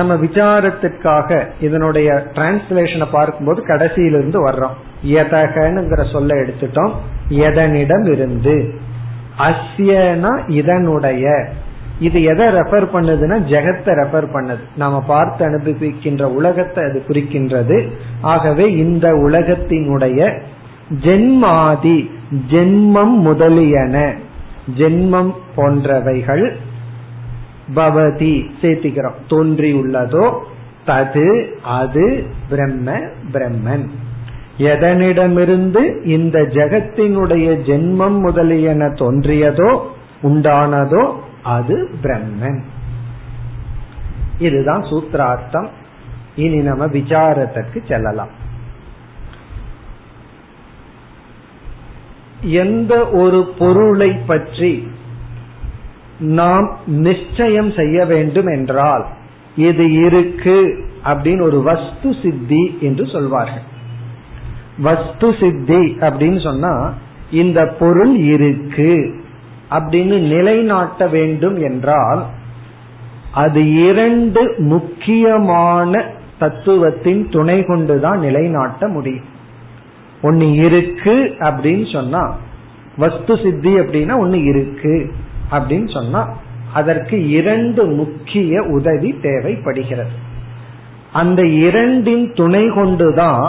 நம்ம விசாரத்துக்காக இதனுடைய டிரான்ஸ்லேஷனை பார்க்கும்போது கடைசியிலிருந்து வர்றோம். யதஹன்னுங்கிற சொல்ல எடுத்துட்டோம், எதனிடம் இருந்து. அஸ்யனா இதனுடைய, இது எதை ரெஃபர் பண்ணுதுன்னா ஜெகத்தை ரெஃபர் பண்ணுது, நாம பார்த்து அனுபவிக்கின்ற உலகத்தை அது குறிக்கின்றது. ஆகவே இந்த உலகத்தினுடைய ஜென்மாதி, ஜென்மம் முதலியன, ஜென்மம் போன்றவைகள், பவதி சேர்த்திக்கிறோம், தோன்றி உள்ளதோ, தது அது, பிரம்ம பிரம்மன், எதனிடமிருந்து இந்த ஜெகத்தினுடைய ஜென்மம் முதலியன தோன்றியதோ உண்டானதோ அது பிரம்மன். இதுதான் சூத்திரார்த்தம். இனி நம்ம விசாரத்திற்கு செல்லலாம். எந்த ஒரு பொருளை பற்றி நாம் நிச்சயம் செய்ய வேண்டும் என்றால், இது இருக்கு அப்படின்னு ஒரு வஸ்து சித்தி என்று சொல்வார்கள். வஸ்து சித்தி அப்படின்னு சொன்னா இந்த பொருள் இருக்கு அப்படின்னு நிலைநாட்ட வேண்டும் என்றால், அது இரண்டு முக்கியமான தத்துவத்தின் துணை கொண்டுதான் நிலைநாட்ட முடியும். ஒன்னு இருக்கு அப்படின்னு சொன்னா, வஸ்து சித்தி அப்படின்னா ஒன்னு இருக்கு அப்படின்னு சொன்னா, அதற்கு இரண்டு முக்கிய உதவி தேவைப்படுகிறது. அந்த இரண்டின் துணை கொண்டுதான்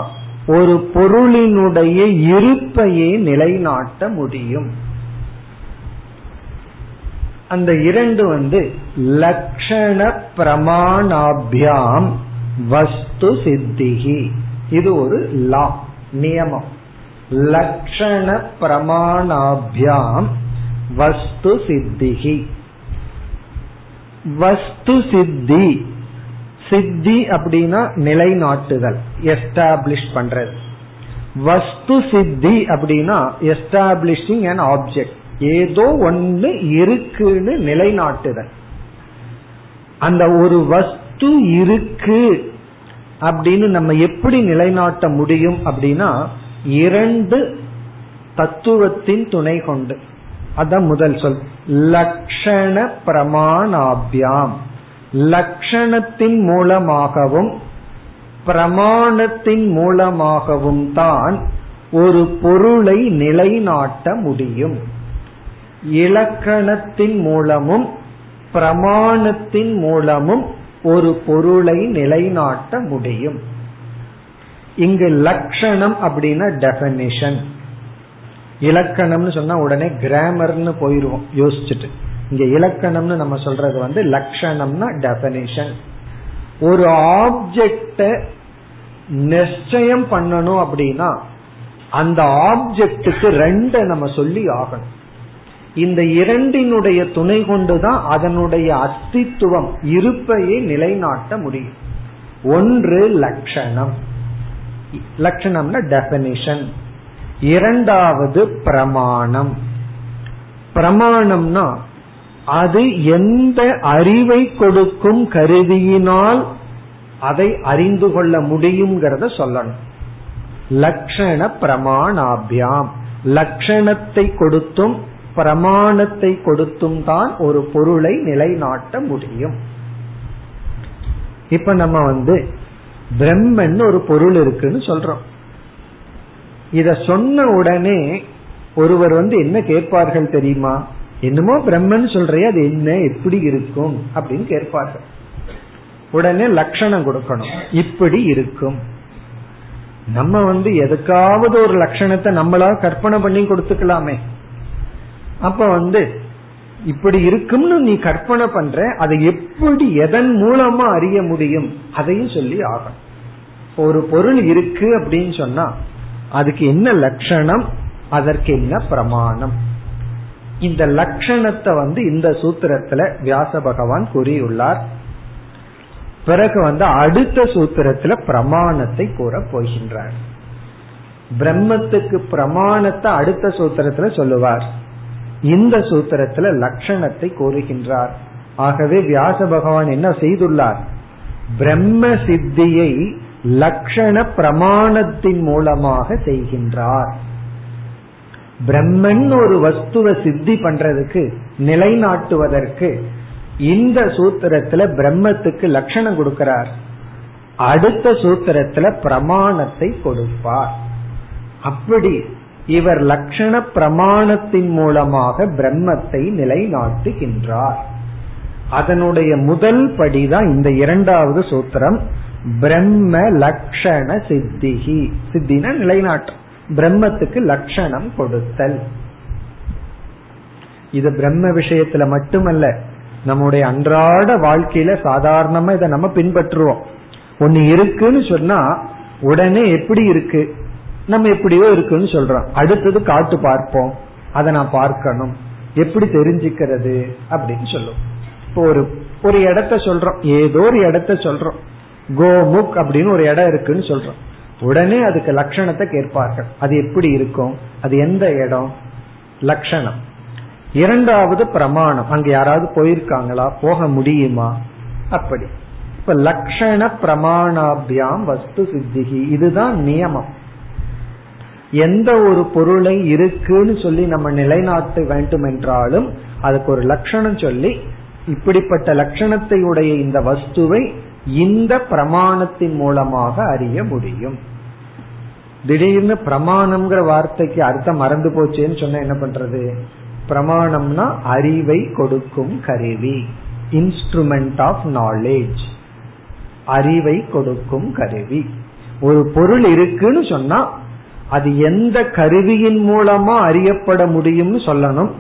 ஒரு பொருளினுடைய இருப்பையே நிலைநாட்ட முடியும். அந்த இரண்டு வந்து லட்சண பிரமாணாபியாம் வஸ்து சித்திகி. இது ஒரு லா, நியமம். லட்சண பிரமாணாபியாம் வஸ்து சித்திகி. வஸ்து சித்தி, சித்தி அப்படின்னா நிலைநாட்டுதல், எஸ்டாப்ளிஷ் பண்றது. வஸ்து சித்தி அப்படின்னா எஸ்டாப்ளிஷிங் அன் ஆப்ஜெக்ட், ஏதோ ஒன்னு இருக்குன்னு நிலைநாட்டுதல். அந்த ஒரு வஸ்து இருக்கு அப்படின்னு நம்ம எப்படி நிலைநாட்ட முடியும் அப்படின்னா, இரண்டு தத்துவத்தின் துணை கொண்டு. அதான் முதல் சொல் லட்சண பிரமாணாபியாம். லட்சணத்தின் மூலமாகவும் பிரமாணத்தின் மூலமாகவும் தான் ஒரு பொருளை நிலைநாட்ட முடியும். இலக்கணத்தின் மூலமும் பிரமாணத்தின் மூலமும் ஒரு பொருளை நிலைநாட்ட முடியும். இங்கு லட்சணம் அப்படின்னா டெஃபினிஷன். இலக்கணம்னு சொன்னா உடனே கிராமர்னு போயிருவோம் யோசிச்சுட்டு. இங்க இலக்கணம்னு நம்ம சொல்றது வந்து லட்சணம்னா டெஃபினிஷன். ஒரு ஆப்ஜெக்ட நிச்சயம் பண்ணணும் அப்படின்னா அந்த ஆப்ஜெக்டுக்கு ரெண்ட நம்ம சொல்லி ஆகணும். இந்த இரண்டினுடைய துணை கொண்டுதான் அதனுடைய அஸ்தித்துவம், இருப்பையே நிலைநாட்ட முடியும். ஒன்று லட்சணம், லட்சணம்னா டெஃபினிஷன். இரண்டாவது பிரமாணம். பிரமாணம்னா அது எந்த அறிவை கொடுக்கும் கருவியினால் அதை அறிந்து கொள்ள முடியும்ங்கிறத சொல்லணும். லட்சண பிரமாணாபியாம், லட்சணத்தை கொடுத்தும் பிரமாணத்தை கொடுத்தும் தான் ஒரு பொருளை நிலைநாட்ட முடியும். இப்ப நம்ம வந்து பிரம்மன் ஒரு பொருள் இருக்குன்னு சொல்றோம். இத சொன்ன உடனே ஒருவர் வந்து என்ன கேட்பார்கள் தெரியுமா? என்னமோ பிரம்மன் சொல்றியா, அது என்ன, எப்படி இருக்கும் அப்படின்னு கேட்பார்கள். உடனே லட்சணம் கொடுக்கணும், இப்படி இருக்கும். நம்ம வந்து எதுக்காவது ஒரு லட்சணத்தை நம்மளா கற்பனை பண்ணி கொடுத்துக்கலாமே. அப்ப வந்து இப்படி இருக்கும்னு நீ கற்பனை பண்ற, அதை எப்படி எதன் மூலமா அறிய முடியும் அதையும் சொல்லி ஆகணும். ஒரு பொருள் இருக்கு அப்படின்னு சொன்னா அதுக்கு என்ன லட்சணம், அதற்கு என்ன பிரமாணம். இந்த லட்சணத்தை வந்து இந்த சூத்திரத்துல வியாச பகவான் கூறியுள்ளார். பிறகு வந்து அடுத்த சூத்திரத்துல பிரமாணத்தை கூற போகின்றார். பிரம்மத்துக்கு பிரமாணத்தை அடுத்த சூத்திரத்துல சொல்லுவார். இந்த சூத்திரத்துல லட்சணத்தை கூறுகின்றார். ஆகவே வியாச பகவான் என்ன செய்துள்ளார்? பிரம்ம சித்தியை லட்சண பிரமாணத்தின் மூலமாக செய்கின்றார். பிரம்மன் ஒரு வஸ்துவை சித்தி பண்றதுக்கு, நிலைநாட்டுவதற்கு இந்த சூத்திரத்துல பிரம்மத்துக்கு லட்சணம் கொடுக்கிறார். அடுத்த சூத்திரத்துல பிரமாணத்தை கொடுப்பார். அப்படி இவர் லட்சண பிரமாணத்தின் மூலமாக பிரம்மத்தை நிலைநாட்டுகின்றார். அதனுடைய முதல் படிதான் இந்த இரண்டாவது சூத்திரம், பிரம்ம லட்சண சித்திகி. சித்தினா நிலைநாட்டம், பிரம்மத்துக்கு லட்சணம் கொடுத்தல். இது பிரம்ம விஷயத்துல மட்டுமல்ல, நம்முடைய அன்றாட வாழ்க்கையில சாதாரணமா இதை நம்ம பின்பற்றுவோம். ஒன்னு இருக்குன்னு சொன்னா உடனே எப்படி இருக்கு, நம்ம எப்படியோ இருக்குன்னு சொல்றோம். அடுத்தது காட்டு பார்ப்போம், அதை நான் பார்க்கணும், எப்படி தெரிஞ்சுக்கிறது அப்படின்னு சொல்லுவோம். இப்போ ஒரு ஒரு இடத்த சொல்றோம், ஏதோ ஒரு இடத்த சொல்றோம், கோமுக் அப்படின்னு ஒரு இடம் இருக்குன்னு சொல்றோம். உடனே அதுக்கு லட்சணத்தை கேட்பார்கள், அது எப்படி இருக்கும், அது எந்த இடம், லட்சணம். இரண்டாவது பிரமாணம், அங்க யாராவது போயிருக்காங்களா, போக முடியுமா, அப்படி. இப்ப லட்சண பிரமாணாபியாம் வஸ்து சித்திகி, இதுதான் நியமம். எந்த ஒரு பொருளை இருக்குன்னு சொல்லி நம்ம நிலைநாட்ட வேண்டும் என்றாலும் அதுக்கு ஒரு லட்சணம் சொல்லி, இப்படிப்பட்ட லட்சணத்தை உடைய இந்த வஸ்துவை இந்த பிரமாணத்தின் மூலமாக அறிய முடியும். திடீர்னு பிரமாணம்ங்கிற வார்த்தைக்கு அர்த்தம் மறந்து போச்சேன்னு சொன்னா என்ன பண்றது? பிரமாணம்னா அறிவை கொடுக்கும் கருவி, இன்ஸ்ட்ருமெண்ட் ஆஃப் நாலேஜ், அறிவை கொடுக்கும் கருவி. ஒரு பொருள் இருக்குன்னு சொன்னா அது எந்த கருவியின் மூலமா அறியப்பட முடியும்னு சொல்லணும்.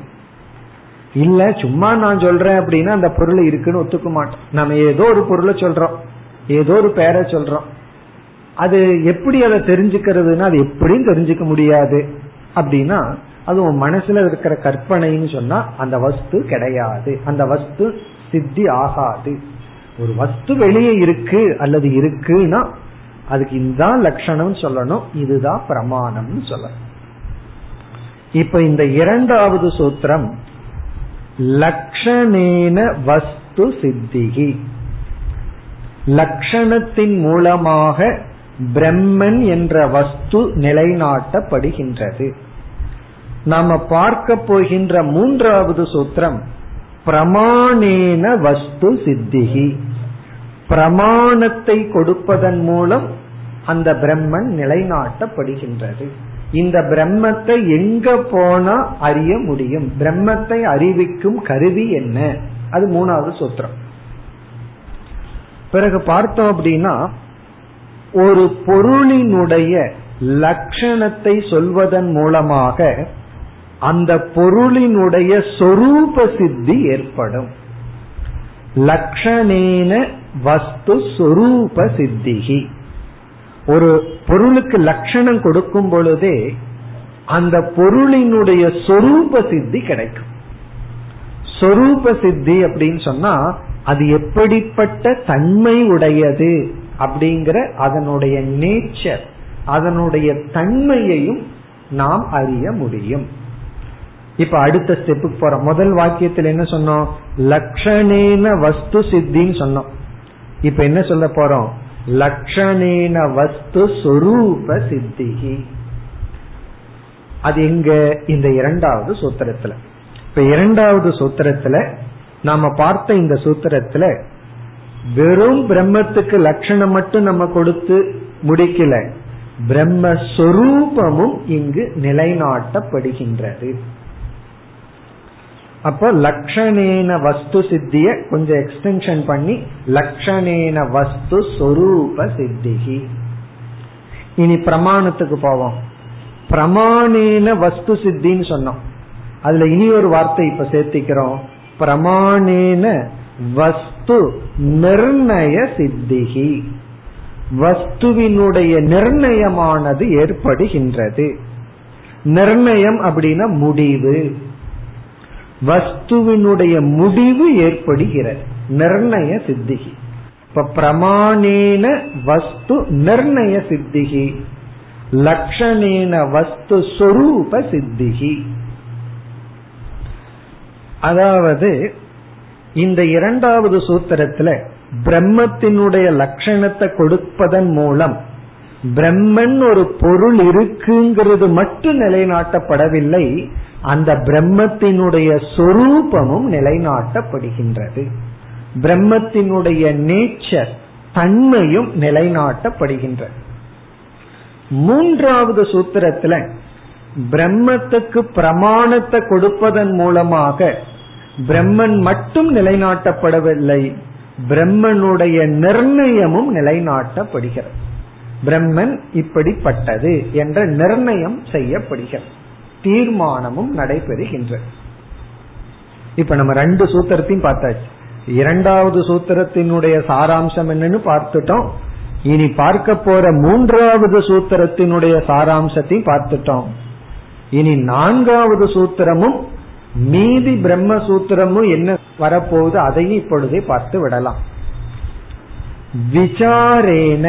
இல்ல சும்மா நான் சொல்றேன் அப்படின்னா அந்த பொருள் இருக்குன்னு ஒத்துக்க மாட்டோம். நம்ம ஏதோ ஒரு பொருளை சொல்றோம், ஏதோ ஒரு பேரை சொல்றோம், அது எப்படி அதை தெரிஞ்சுக்கிறதுனா அது எப்படியும் தெரிஞ்சுக்க முடியாது அப்படின்னா அது உன் மனசுல இருக்கிற கற்பனைன்னு சொன்னா அந்த வஸ்து கிடையாது, அந்த வஸ்து சித்தி ஆகாது. ஒரு வஸ்து வெளியே இருக்கு அல்லது இருக்குன்னா அதுக்கு இதுதான் லட்சணம் சொல்லணும், இதுதான் பிரமாணம்னு சொல்லணும். இப்ப இந்த இரண்டாவது சூத்திரம் லட்சணேன வஸ்து சித்திகி, லட்சணத்தின் மூலமாக பிரம்மன் என்ற வஸ்து நிலைநாட்டப்படுகின்றது. நாம பார்க்க போகின்ற மூன்றாவது சூத்திரம் பிரமாணேன வஸ்து சித்திகி, பிரமாணத்தை கொடுப்பதன் மூலம் அந்த பிரம்மன் நிலைநாட்டப்படுகின்றது. இந்த பிரம்மத்தை எங்க போனா அறிய முடியும், பிரம்மத்தை அறிவிக்கும் கருவி என்ன, அது மூணாவது சூத்திரம். பிறகு பார்த்தோம் அப்படின்னா ஒரு பொருளினுடைய லட்சணத்தை சொல்வதன் மூலமாக அந்த பொருளினுடைய சொரூப சித்தி ஏற்படும். லட்சணேன வஸ்து சொரூப சித்திகி, ஒரு பொருளுக்கு லட்சணம் கொடுக்கும் பொழுதே அந்த பொருளினுடைய சொரூப சித்தி கிடைக்கும். சொரூப சித்தி அப்படின்னு சொன்னா அது எப்படிப்பட்ட தன்மை உடையது அப்படிங்கிற அதனுடைய நேச்சர், அதனுடைய தன்மையையும் நாம் அறிய முடியும். இப்ப அடுத்த ஸ்டெப்புக்கு போறோம். முதல் வாக்கியத்தில் என்ன சொன்னோம்? லட்சணேன வஸ்து சித்தின்னு சொன்னோம். இப்ப என்ன சொல்ல போறோம்? லட்சணேன வஸ்து சொரூப சித்திகி. அது எங்க? இந்த இரண்டாவது சூத்திரத்துல. இப்ப இரண்டாவது சூத்திரத்துல நாம பார்த்த இந்த சூத்திரத்துல வெறும் பிரம்மத்துக்கு லட்சணம் மட்டும் நம்ம கொடுத்து முடிக்கல, பிரம்மஸ்வரூபமும் இங்கு நிலைநாட்டப்படுகின்றது. அப்போ லட்சணேன வஸ்து சித்திய கொஞ்சம் எக்ஸ்டென்ஷன் பண்ணி லட்சணேன வஸ்து சொரூப சித்திகி. இனி பிரமாணத்துக்கு போவோம். பிரமாணேன வஸ்து சித்தின்னு சொன்னோம், அதுல இனி ஒரு வார்த்தை இப்ப சேர்த்திக்கிறோம், பிரமாணேன வஸ்து நிர்ணய சித்திகி, வஸ்துவினுடைய நிர்ணயமானது ஏற்படுகின்றது. நிர்ணயம் அப்படின்னா முடிவு, வஸ்துவினுடைய முடிவு ஏற்படுகிறது, நிர்ணய சித்திகி. இப்ப பிரமாணேன வஸ்து நிர்ணய சித்திகி, லட்சணேன வஸ்து சொரூப சித்திகி. அதாவது இந்த இரண்டாவது சூத்திரத்துல பிரம்மத்தினுடைய லட்சணத்தை கொடுப்பதன் மூலம் பிரம்மன் ஒரு பொருள் இருக்குங்கிறது மட்டும் நிலைநாட்டப்படவில்லை, அந்த பிரம்மத்தினுடைய சொரூபமும் நிலைநாட்டப்படுகின்றது, பிரம்மத்தினுடைய நேச்சர் தன்மையும் நிலைநாட்டப்படுகின்றது. மூன்றாவது சூத்திரத்துல பிரம்மத்துக்கு பிரமாணத்தை கொடுப்பதன் மூலமாக பிரம்மன் மட்டும் நிலைநாட்டப்படவில்லை, பிரம்மனுடைய நிர்ணயமும் நிலைநாட்டப்படுகிறது. பிரம்மன் இப்படிப்பட்டது என்ற நிர்ணயம் செய்யப்படுகிறது, தீர்மானமும் நடைபெறுகின்றது. இப்ப நம்ம ரெண்டு சூத்திரத்தையும் பார்த்தாச்சு. இரண்டாவது சூத்திரத்தினுடைய சாராம்சம் என்னன்னு பார்த்துட்டோம். இனி பார்க்க போற மூன்றாவது சூத்திரத்தினுடைய சாராம்சத்தையும் பார்த்துட்டோம். இனி நான்காவது சூத்திரமும் மீதி பிரம்மசூத்திரமும் என்ன வரப்போகுது அதையும் இப்பொழுதே பார்த்து விடலாம். விசாரேன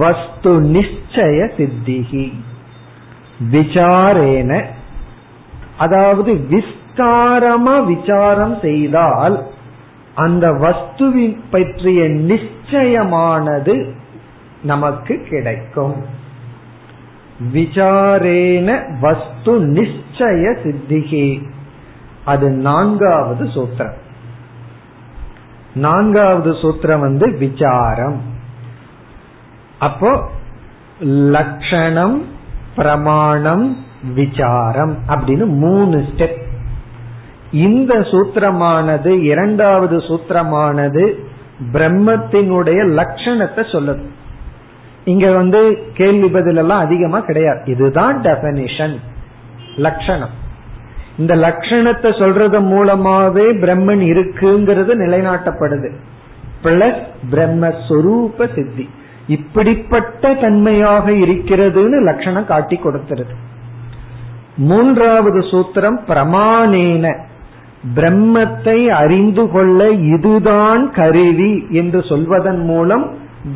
வஸ்து நிச்சய சித்திகி. விசாரேன அதாவது விஸ்தாரமா விசாரம் செய்தால் அந்த வஸ்துவின் பற்றிய நிச்சயமானது நமக்கு கிடைக்கும். விசாரேன வஸ்து நிச்சய சித்திகி, அது நான்காவது சூத்திரம். நான்காவது சூத்திரம் வந்து விசாரம். அப்போ லட்சணம், பிரமாணம், விசாரம் அப்படின்னு மூணு ஸ்டெப். இந்த சூத்திரமானது இரண்டாவது சூத்திரமானது பிரம்மத்தினுடைய லட்சணத்தை சொல்லுது. இங்க வந்து கேள்வி பதில் எல்லாம் அதிகமா கிடையாது. இதுதான் டெபனிஷன், லட்சணம். இந்த லட்சணத்தை சொல்றது மூலமாவே பிரம்மன் இருக்குங்கிறது நிலைநாட்டப்படுது. பிளஸ் பிரம்மஸ்வரூப சித்தி, இப்படிப்பட்ட தன்மையாக இருக்கிறதுன்னு லட்சணம் காட்டி கொடுத்துருது. மூன்றாவது சூத்திரம் பிரமாணேன, பிரம்மத்தை அறிந்து கொள்ள இதுதான் கருவி என்று சொல்வதன் மூலம்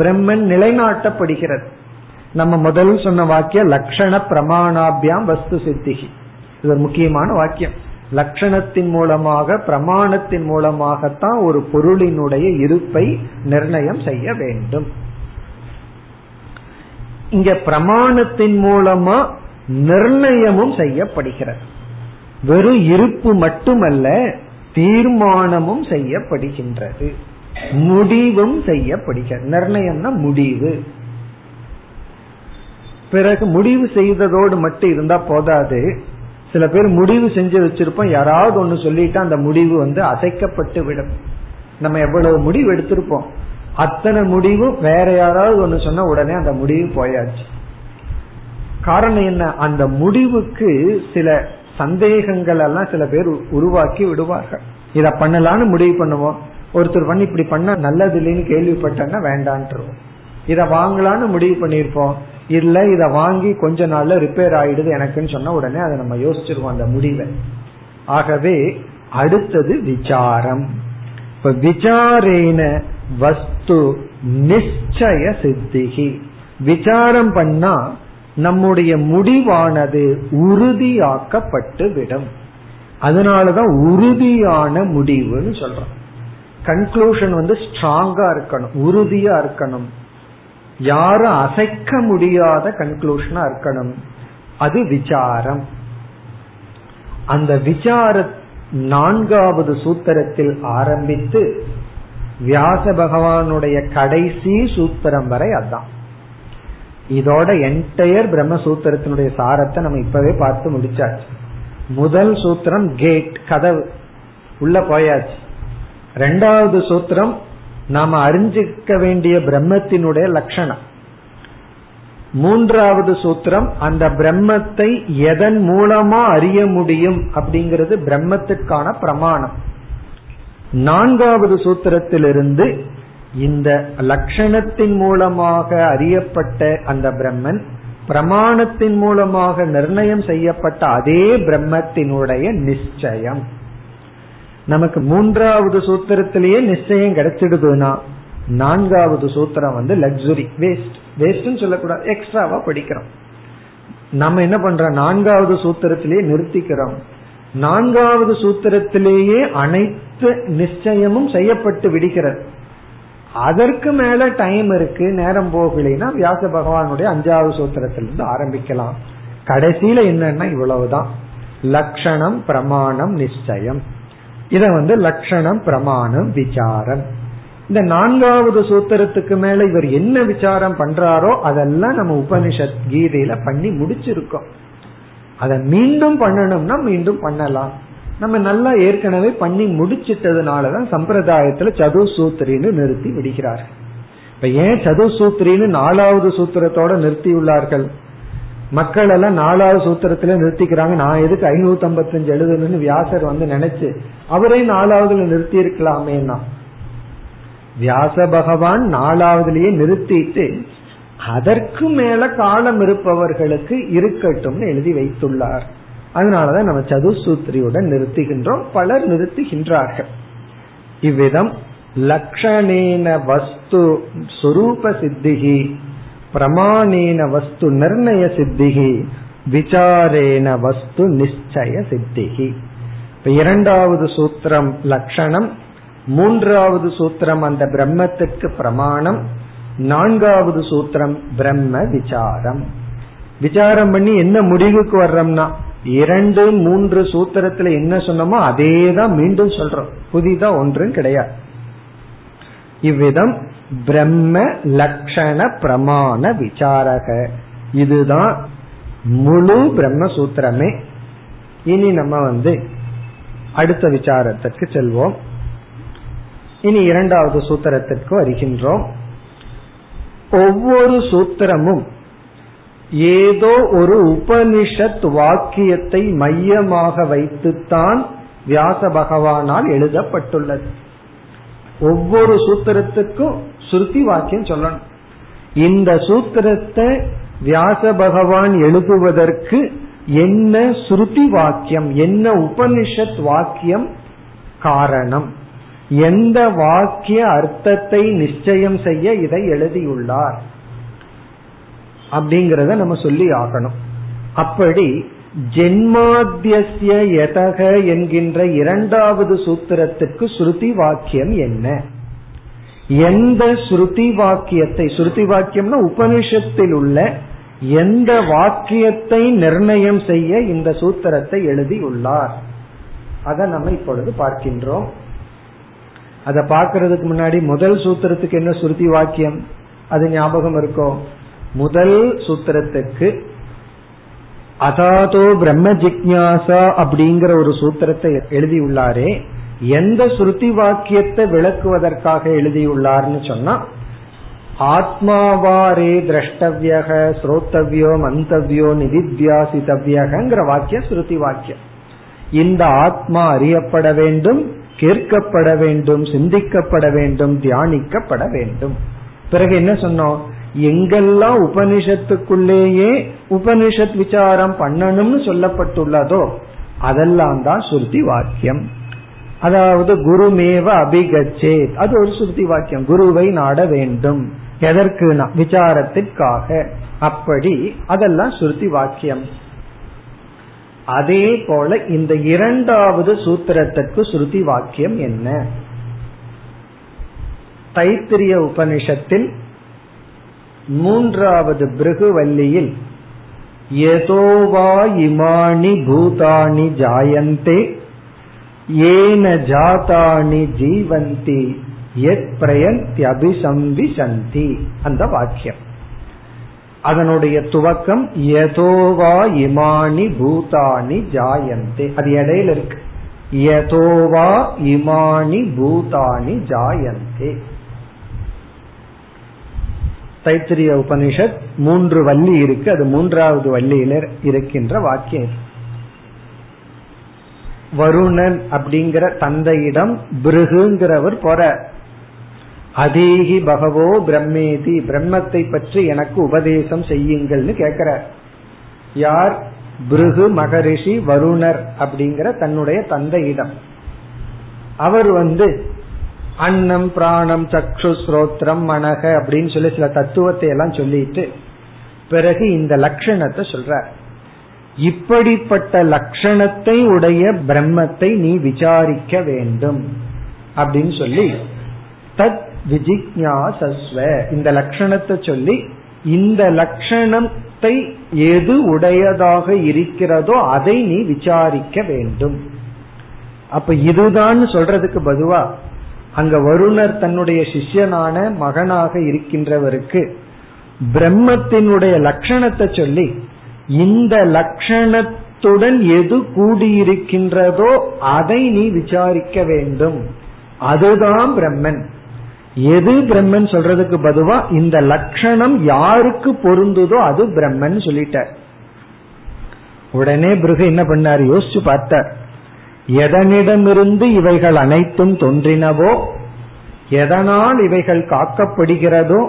பிரம்மன் நிலைநாட்டப்படுகிறது. நம்ம முதல் சொன்ன வாக்கியம் லட்சண பிரமாணாபியாம் வஸ்து சித்திகி, இது ஒரு முக்கியமான வாக்கியம். லட்சணத்தின் மூலமாக பிரமாணத்தின் மூலமாகத்தான் ஒரு பொருளினுடைய இருப்பை நிர்ணயம் செய்ய வேண்டும். இங்க பிரமாணத்தின் மூலமா நிர்ணயமும் செய்யப்படுகிறது. வெறும் இருப்பு மட்டுமல்ல, தீர்மானமும் செய்யப்படுகின்றது, முடிவும் செய்யப்படுகிறது. நிர்ணயம்னா முடிவு. பிறகு முடிவு செய்ததோடு மட்டும் இருந்தா போதாது. சில பேர் முடிவு செஞ்சு வச்சிருப்போம், யாராவது ஒன்னு சொல்லிட்டா அந்த முடிவு வந்து அசைக்கப்பட்டு விடும். நம்ம எவ்வளவு முடிவு எடுத்திருப்போம், அத்தனை முடிவு வேற யாராவது ஒன்னு சொன்ன உடனே அந்த முடிவு போயாச்சு. காரணம் என்ன, அந்த முடிவுக்கு சில சந்தேகங்கள் எல்லாம் சில பேர் உருவாக்கி விடுவார்கள். இத பண்ணலான்னு முடிவு பண்ணுவோம், ஒருத்தர் பண்ணி இப்படி பண்ண நல்லது இல்லைன்னு கேள்விப்பட்டா வேண்டான். இத வாங்கலான்னு முடிவு பண்ணிருப்போம், இல்ல இத வாங்கி கொஞ்ச நாள்ல ரிப்பேர் ஆயிடுது எனக்குன்னு சொன்ன உடனே அதை நம்ம யோசிச்சிருவோம் அந்த முடிவை. ஆகவே அடுத்தது விசாரம். இப்ப விசாரேன வஸ்து நிச்சய சித்திகி, விசாரம் பண்ணா நம்முடைய முடிவானது உறுதியாக்கப்பட்டு விடும். அதனாலதான் உறுதியான முடிவுன்னு சொல்றோம். கன்க்ளூஷன் வந்து ஸ்ட்ராங்கா இருக்கணும், உறுதியா இருக்கணும், யாரும் அசைக்க முடியாத கன்க்ளூஷனா இருக்கணும். அது விசாரம். அந்த விசார நான்காவது சூத்திரத்தில் ஆரம்பித்து வியாச பகவானுடைய கடைசி சூத்திரம் வரை அதான். இதோட என்டையர் பிரம்மசூத்திரத்தினுடைய சாரத்தை நம்ம இப்பவே பார்த்து முடிச்சாச்சு. முதல் சூத்திரம் கேட், கதவு, உள்ள போயாச்சு. ரெண்டாவது சூத்திரம் நாம அறிஞ்சிக்க வேண்டிய பிரம்மத்தினுடைய லட்சணம். மூன்றாவது சூத்திரம் அந்த பிரம்மத்தை எதன் மூலமா அறிய முடியும் அப்படிங்கிறது பிரம்மத்துக்கான பிரமாணம். நான்காவது சூத்திரத்திலிருந்து இந்த லட்சணத்தின் மூலமாக அறியப்பட்ட அந்த பிரம்மன், பிரமாணத்தின் மூலமாக நிர்ணயம் செய்யப்பட்ட அதே பிரம்மத்தினுடைய நிச்சயம். நமக்கு மூன்றாவது சூத்திரத்திலேயே நிச்சயம் கிடைச்சிடுதுன்னா நான்காவது சூத்திரம் வந்து லக்ஸுரி, வேஸ்ட். வேஸ்ட்னு சொல்லக்கூடாது, எக்ஸ்ட்ராவா படிக்கிறோம். நம்ம என்ன பண்றோம், நான்காவது சூத்திரத்திலேயே நிறுத்திக்கிறோம். நான்காவது சூத்திரத்திலேயே அனைத்து நிச்சயமும் செய்யப்பட்டு விடுகிறது. அதற்கு மேல டைம் இருக்கு, நேரம் போகலைன்னா வியாச பகவானுடைய அஞ்சாவது சூத்திரத்திலிருந்து ஆரம்பிக்கலாம். கடைசியில என்னன்னா இவ்வளவுதான், லட்சணம் பிரமாணம் நிச்சயம். இத வந்து லட்சணம் பிரமாணம் விசாரம். இந்த நான்காவது சூத்திரத்துக்கு மேல இவர் என்ன விசாரம் பண்றாரோ அதெல்லாம் நம்ம உபனிஷத் கீதையில பண்ணி முடிச்சிருக்கோம். அதை மீண்டும் பண்ணணும்னா மீண்டும் பண்ணலாம். நம்ம நல்லா ஏற்கனவே பண்ணி முடிச்சிட்டதுனாலதான் சம்பிரதாயத்துல சதுசூத்திரின்னு நிறுத்தி விடுகிறார்கள். இப்ப ஏன் சதுசூத்திரின்னு நாலாவது சூத்திரத்தோட நிறுத்தி உள்ளார்கள்? மக்கள் எல்லாம் நாலாவது சூத்திரத்துல நிறுத்திக்கிறாங்க, நான் எதுக்கு ஐநூத்தி ஐம்பத்தி அஞ்சு எழுதுன்னு வியாசர் வந்து நினைச்சு அவரே நாலாவதுல நிறுத்தி இருக்கலாமேனா. வியாச பகவான் நாலாவதுலயே நிறுத்திட்டு அதற்கு மேல காலம் இருப்பவர்களுக்கு இருக்கட்டும் எழுதி வைத்துள்ளார். அதனாலதான் நம்ம சதுசூத்திரியுடன் நிறுத்துகின்றோம், பலர் நிறுத்துகின்றார்கள். இவ்விதம் லக்ஷணேன வஸ்து சுரூப சித்திகி பிரமாணேன வஸ்து நிர்ணய சித்திகி விசாரேன வஸ்து நிச்சய சித்திகி. இரண்டாவது சூத்திரம் லட்சணம், மூன்றாவது சூத்திரம் அந்த பிரம்மத்துக்கு பிரமாணம், நான்காவது சூத்திரம் பிரம்ம விசாரம். விசாரம் பண்ணி என்ன முடிவுக்கு வர்றோம்னா, இரண்டு மூன்று சூத்திரத்துல என்ன சொன்னோமோ அதே தான் மீண்டும் சொல்றோம், புதிதா ஒன்றும் கிடையாது. இவ்விதம் பிரம்ம லட்சண பிரமாண விசாரக, இதுதான் முழு பிரம்மசூத்திரமே. இனி நம்ம வந்து அடுத்த விசாரத்திற்கு செல்வோம். இனி இரண்டாவது சூத்திரத்திற்கு வருகின்றோம். ஒவ்வொரு சூத்திரமும் ஏதோ ஒரு உபனிஷத் வாக்கியத்தை மையமாக வைத்துத்தான் வியாச பகவானால் எழுதப்பட்டுள்ளது. ஒவ்வொரு சூத்திரத்துக்கும் ஸ்ருதி வாக்கியம் சொல்லணும். இந்த சூத்திரத்தை வியாச பகவான் எழுதுவதற்கு என்ன ஸ்ருதி வாக்கியம், என்ன உபனிஷத் வாக்கியம் காரணம், எந்த வாக்கிய அர்த்தத்தை நிச்சயம் செய்ய இதை எழுதியுள்ளார் அப்படிங்கறத நம்ம சொல்லி ஆகணும். அப்படி ஜென்மாத்யஸ்ய யதக என்கின்ற இரண்டாவது சூத்திரத்துக்கு ஸ்ருதி வாக்கியம் என்ன, எந்த ஸ்ருதி வாக்கியத்தை, ஸ்ருதி வாக்கியம்னா உபனிஷத்தில் உள்ள எந்த வாக்கியத்தை நிர்ணயம் செய்ய இந்த சூத்திரத்தை எழுதியுள்ளார், அதை நம்ம இப்பொழுது பார்க்கின்றோம். அதை பார்க்கறதுக்கு முன்னாடி முதல் சூத்திரத்துக்கு என்ன ஸ்ருதி வாக்கியம் அது ஞாபகம் இருக்கும். முதல் சூத்திரத்துக்கு அதாதோ பிரம்ம ஜிக்ஞாசா அப்படிங்கிற ஒரு சூத்திரத்தை எழுதியுள்ளாரே, எந்த ஸ்ருதி வாக்கியத்தை விளக்குவதற்காக எழுதியுள்ளார்னு சொன்னா, ஆத்மாவாரே திரஷ்டவ்யக ஸ்ரோத்தவ்யோ மந்தவ்யோ நிதித்யாசிதவ்யகங்கிற வாக்கியம் ஸ்ருதி வாக்கியம். இந்த ஆத்மா அறியப்பட வேண்டும், கேட்கப்பட வேண்டும், சிந்திக்கப்பட வேண்டும், தியானிக்கப்பட வேண்டும். பிறகு என்ன சொன்னோம், எங்கெல்லாம் உபனிஷத்துக்குள்ளேயே உபனிஷத் விசாரம் பண்ணணும்னு சொல்லப்பட்டுள்ளதோ அதெல்லாம் தான் ஸ்ருதி வாக்கியம். அதாவது குருமேவ அபிகச்சே, அது ஒரு ஸ்ருதி வாக்கியம், குருவை நாட வேண்டும். எதற்கு? விசாரத்திற்காக. அப்படி அதெல்லாம் ஸ்ருதி வாக்கியம். அதே போல இந்த இரண்டாவது சூத்திரத்துக்கு ஸ்ருதி வாக்கியம் என்ன? தைத்திரிய உபனிஷத்தில் மூன்றாவது பிருகுவல்லியில் யதோவா இமானி பூதானி ஜாயந்தே ஏன ஜாதானி ஜீவந்தி யத் பிரயந்தி அபிசம்விசந்தி அந்த வாக்கியம். அதனுடைய துவக்கம் யதோவா இமானி பூதானி ஜாயந்தே, அது இடையில இருக்கு யதோவா இமானி பூதானி ஜாயந்தே. தைத்திரிய உபனிஷத் மூன்று வள்ளி இருக்கு, அது மூன்றாவது வள்ளியில இருக்கின்ற வாக்கியம். வருணன் அப்படிங்கிற தந்தையிடம் பிருகுங்கிறவர் போற, அதீஹி பகவோ பிரம்மேதி, பிரம்மத்தை பற்றி எனக்கு உபதேசம் செய்யுங்கள்னு கேட்கிறார். யார்? பிருகு மகரிஷி வருணர் அப்படிங்கிற தன்னுடைய தந்தையிடம். அவர் வந்து அன்னம் பிராணம் சக்ஷு ஸ்ரோத்ரம் மனக அப்படின்னு சொல்லி சில தத்துவத்தை எல்லாம் சொல்லிட்டு பிறகு இந்த லட்சணத்தை சொல்றார். இப்படிப்பட்ட லட்சணத்தை உடைய பிரம்மத்தை நீ விசாரிக்க வேண்டும் அப்படின்னு சொல்லி தத் விஜிக்ஞாசஸ்வ, இந்த லட்சணத்தை சொல்லி இந்த லட்சணத்தை எது உடையதாக இருக்கிறதோ அதை நீ விசாரிக்க வேண்டும். அப்ப இதுதான் சொல்றதுக்கு பதுவா அங்க வருணர் தன்னுடைய சிஷ்யனான மகனாக இருக்கின்றவருக்கு பிரம்மத்தினுடைய லட்சணத்தை சொல்லி இந்த லட்சணத்துடன் எது கூடியிருக்கின்றதோ அதை நீ விசாரிக்க வேண்டும், அதுதான் பிரம்மன். எது பிரம்மன் சொல்றதுக்கு பதுவா இந்த லட்சணம் யாருக்கு பொருந்துதோ அது பிரம்மன் சொல்லிட்ட. உடனே பிருகு என்ன பண்ணாரு, யோசிச்சு பார்த்தார். எதனிடமிருந்து இவைகள் அனைத்தும் தோன்றினவோ, எதனால் இவைகள் காக்கப்படுகிறதோ,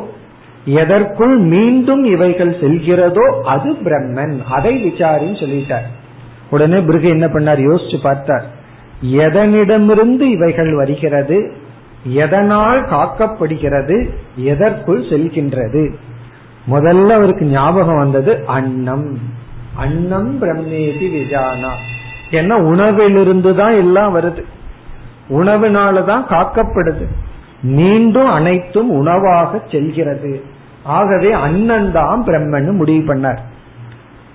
எதற்குள் மீண்டும் இவைகள் செல்கிறதோ அது பிரம்மன், அதை விசாரின்னு சொல்லிட்டார். உடனே பிருகு என்ன பண்ணார், யோசிச்சு பார்த்தார். எதனிடமிருந்து இவைகள் வருகிறது, எதனால் காக்கப்படுகிறது, எதற்குள் செல்கின்றது. முதல்ல அவருக்கு ஞாபகம் வந்தது அன்னம். அன்னம் பிரம்மேதி விஜானா, ஏன்னா உணவிலிருந்து தான் எல்லாம் வருது, உணவுனாலதான் காக்கப்படுது, மீண்டும் அனைத்தும் உணவாக செல்கிறது. ஆகவே அண்ணன் தான் பிரம்மன் முடிவு பண்ணார்.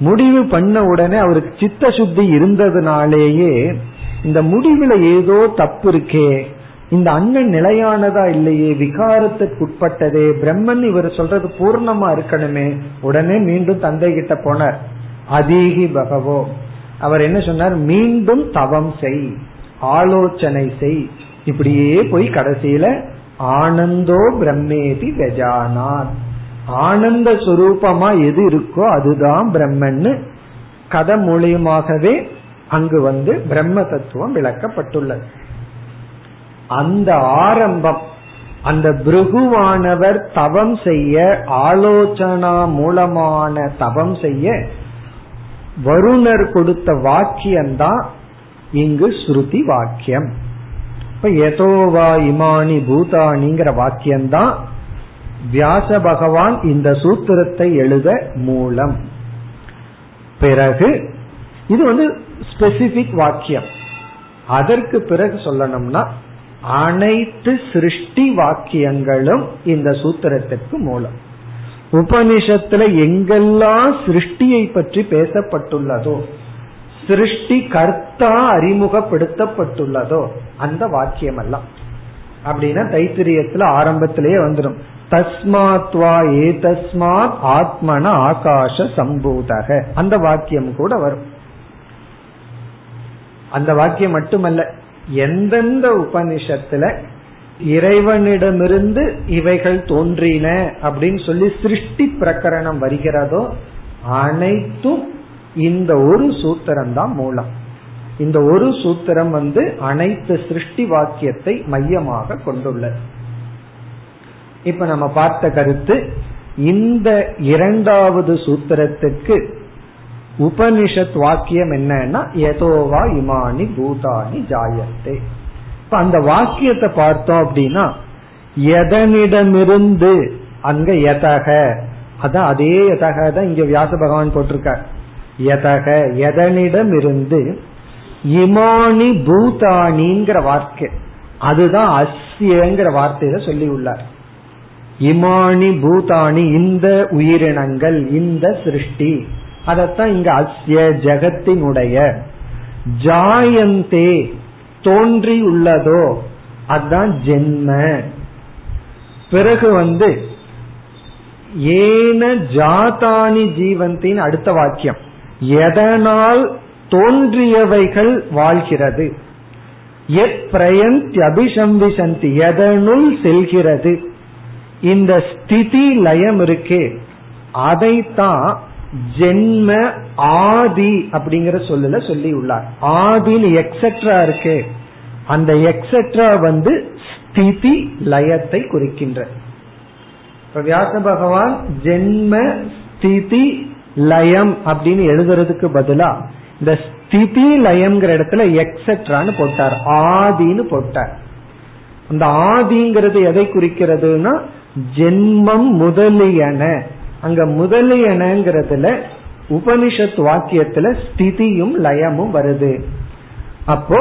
முடிவு பண்ண உடனே அவருக்கு சித்த சுத்தி இருந்ததுனாலேயே இந்த முடிவுல ஏதோ தப்பு இருக்கே, இந்த அண்ணன் நிலையானதா இல்லையே, விகாரத்துக்கு உட்பட்டதே, பிரம்மன் இவர் சொல்றது பூர்ணமா இருக்கணுமே. உடனே மீண்டும் தந்தை கிட்ட போனார். அதீகி பகவோ, அவர் என்ன சொன்னார், மீண்டும் தவம் செய், ஆலோசனை செய். இப்படியே போய் கடைசியில ஆனந்தோ பிரம்மேதி கஜானான், ஆனந்த சுரூபமா எது இருக்கோ அதுதான் பிரம்மன்னு கதை மூலியமாகவே அங்கு வந்து பிரம்ம தத்துவம் விளக்கப்பட்டுள்ளது. அந்த ஆரம்பம், அந்த பிருகுவானவர் தவம் செய்ய, ஆலோசனா மூலமான தவம் செய்ய வருணர் கொடுத்த வாக்கியம்தான் இங்கு ஸ்ருதி வாக்கியம். இப்ப யதோவா இமானி பூதானிங்கிற வாக்கியம்தான் வியாச பகவான் இந்த சூத்திரத்தை எழுத மூலம். பிறகு இது வந்து ஸ்பெசிபிக் வாக்கியம். அதற்கு பிறகு சொல்லணும்னா அனைத்து சிருஷ்டி வாக்கியங்களும் இந்த சூத்திரத்திற்கு மூலம். உபனிஷத்துல எங்கெல்லாம் சிருஷ்டியை பற்றி பேசப்பட்டுள்ளதோ, சிருஷ்டி கர்த்தா அறிமுகப்படுத்தப்பட்டுள்ளதோ அந்த வாக்கியம் எல்லாம். அப்படின்னா தைத்திரியத்துல ஆரம்பத்திலேயே வந்துடும், தஸ்மாத் வா ஏதஸ்மாத் ஆத்மன ஆகாஷ சம்பூதக, அந்த வாக்கியம் கூட வரும். அந்த வாக்கியம் மட்டுமல்ல, எந்தெந்த உபனிஷத்துல இறைவனிடமிருந்து இவைகள் தோன்றின அப்படின்னு சொல்லி சிருஷ்டி பிரகரணம் வருகிறதோ அனைத்தும் இந்த ஒரு சூத்திரம் தான் மூலம். இந்த ஒரு சூத்திரம் வந்து அனைத்து சிருஷ்டி வாக்கியத்தை மையமாக கொண்டுள்ளது. இப்ப நம்ம பார்த்த கருத்து, இந்த இரண்டாவது சூத்திரத்துக்கு உபனிஷத் வாக்கியம் என்னன்னா யதோவா இமானி பூதானி ஜாயத்தே. இப்ப அந்த வாக்கியத்தை பார்த்தோம் அப்படின்னா எதனிடமிருந்து, அங்க யதக, அதான் அதே யதக தான் இங்க வியாச பகவான் போட்டிருக்கார். யதக எதனிடமிருந்து, இமானி பூதானிங்கிற வார்த்தை, அதுதான் அஸ்யங்கிற வார்த்தையில சொல்லி உள்ளார். இமானி பூதானி, இந்த உயிரினங்கள், இந்த சிருஷ்டி, அதத்தான் இங்க அஸ்ய ஜகத்தினுடைய, ஜாயந்தே தோன்றி உள்ளதோ அதான் ஜென்ம. பிறகு வந்து ஏன ஜாதானி ஜீவந்தின் அடுத்த வாக்கியம், எதனால் தோன்றியவைகள் வாழ்கிறது, எப்ரயந்தி அபிசம்விசந்தி எதனுள் செல்கிறது, இந்த ஸ்திதி லயம் இருக்கே அதைத்தான் ஜென்ம ஆதி அப்படிங்கிற சொல்லுல சொல்லி உள்ளார். ஆதின்னு எக்ஸெட்ரா இருக்கு, அந்த எக்ஸெட்ரா வந்து ஸ்திதி லயத்தை குறிக்கின்ற. வியாச பகவான் ஜென்ம ஸ்திதி லயம் அப்படின்னு எழுதுறதுக்கு பதிலா இந்த ஸ்திதி லயம்ங்கிற இடத்துல எக்ஸெட்ரான்னு போட்டார், ஆதின்னு போட்டார். அந்த ஆதிங்கிறது எதை குறிக்கிறதுனா ஜென்மம் முதலியன. அங்க முதலியனங்கிறதுல உபனிஷத் வாக்கியத்துல ஸ்திதியும் லயமும் வருது. அப்போ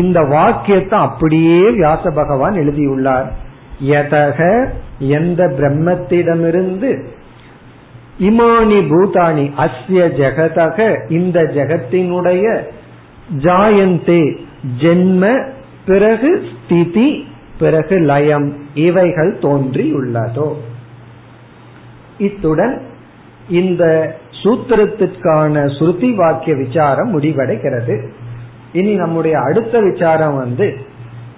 இந்த வாக்கியத்தை அப்படியே வியாச பகவான் எழுதியுள்ளார். யதக எந்த பிரம்மத்திடமிருந்து, இமானி பூதானி அஸ்ய ஜகதக இந்த ஜகத்தினுடைய, ஜாயந்தே ஜென்ம, பிறகு ஸ்திதி, பிறகு லயம், இவைகள் தோன்றி உள்ளதோ. இத்துடன் இந்த சூத்திரத்திற்கான ஸ்ருதி வாக்கிய விசாரம் முடிவடைகிறது. இனி நம்முடைய அடுத்த விசாரம் வந்து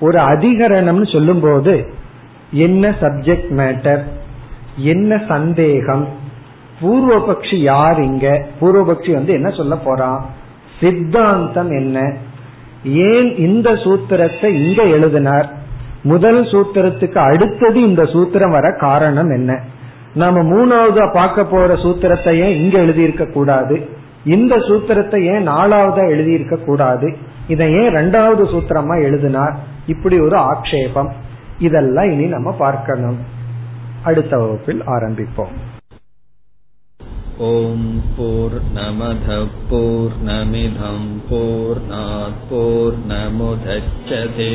ஒரு அதிகரணம் சொல்லும் போது என்ன சப்ஜெக்ட் மேட்டர், என்ன சந்தேகம், பூர்வபக்ஷி யார், இங்க பூர்வபக்ஷி வந்து என்ன சொல்ல போறான், சித்தாந்தம் என்ன, ஏன் இந்த சூத்திரத்தை இங்க எழுதினார், முதல் சூத்திரத்துக்கு அடுத்தது இந்த சூத்திரம் வர காரணம் என்ன, நாம மூணாவது பார்க்க போற சூத்திரத்தை ஏன் இங்க எழுதியிருக்க கூடாது, இந்த சூத்திரத்தை ஏன் நாலாவதா எழுதியிருக்க கூடாது, இதை ஏன் இரண்டாவது சூத்திரமா எழுதினார், இப்படி ஒரு ஆக்ஷேபம். இதெல்லாம் இனி நம்ம பார்க்கணும். அடுத்த வகுப்பில் ஆரம்பிப்போம். ஓம் பூர்ணமத பூர்ணமிதம் பூர்ணாத் பூர்ணமுதச்யதே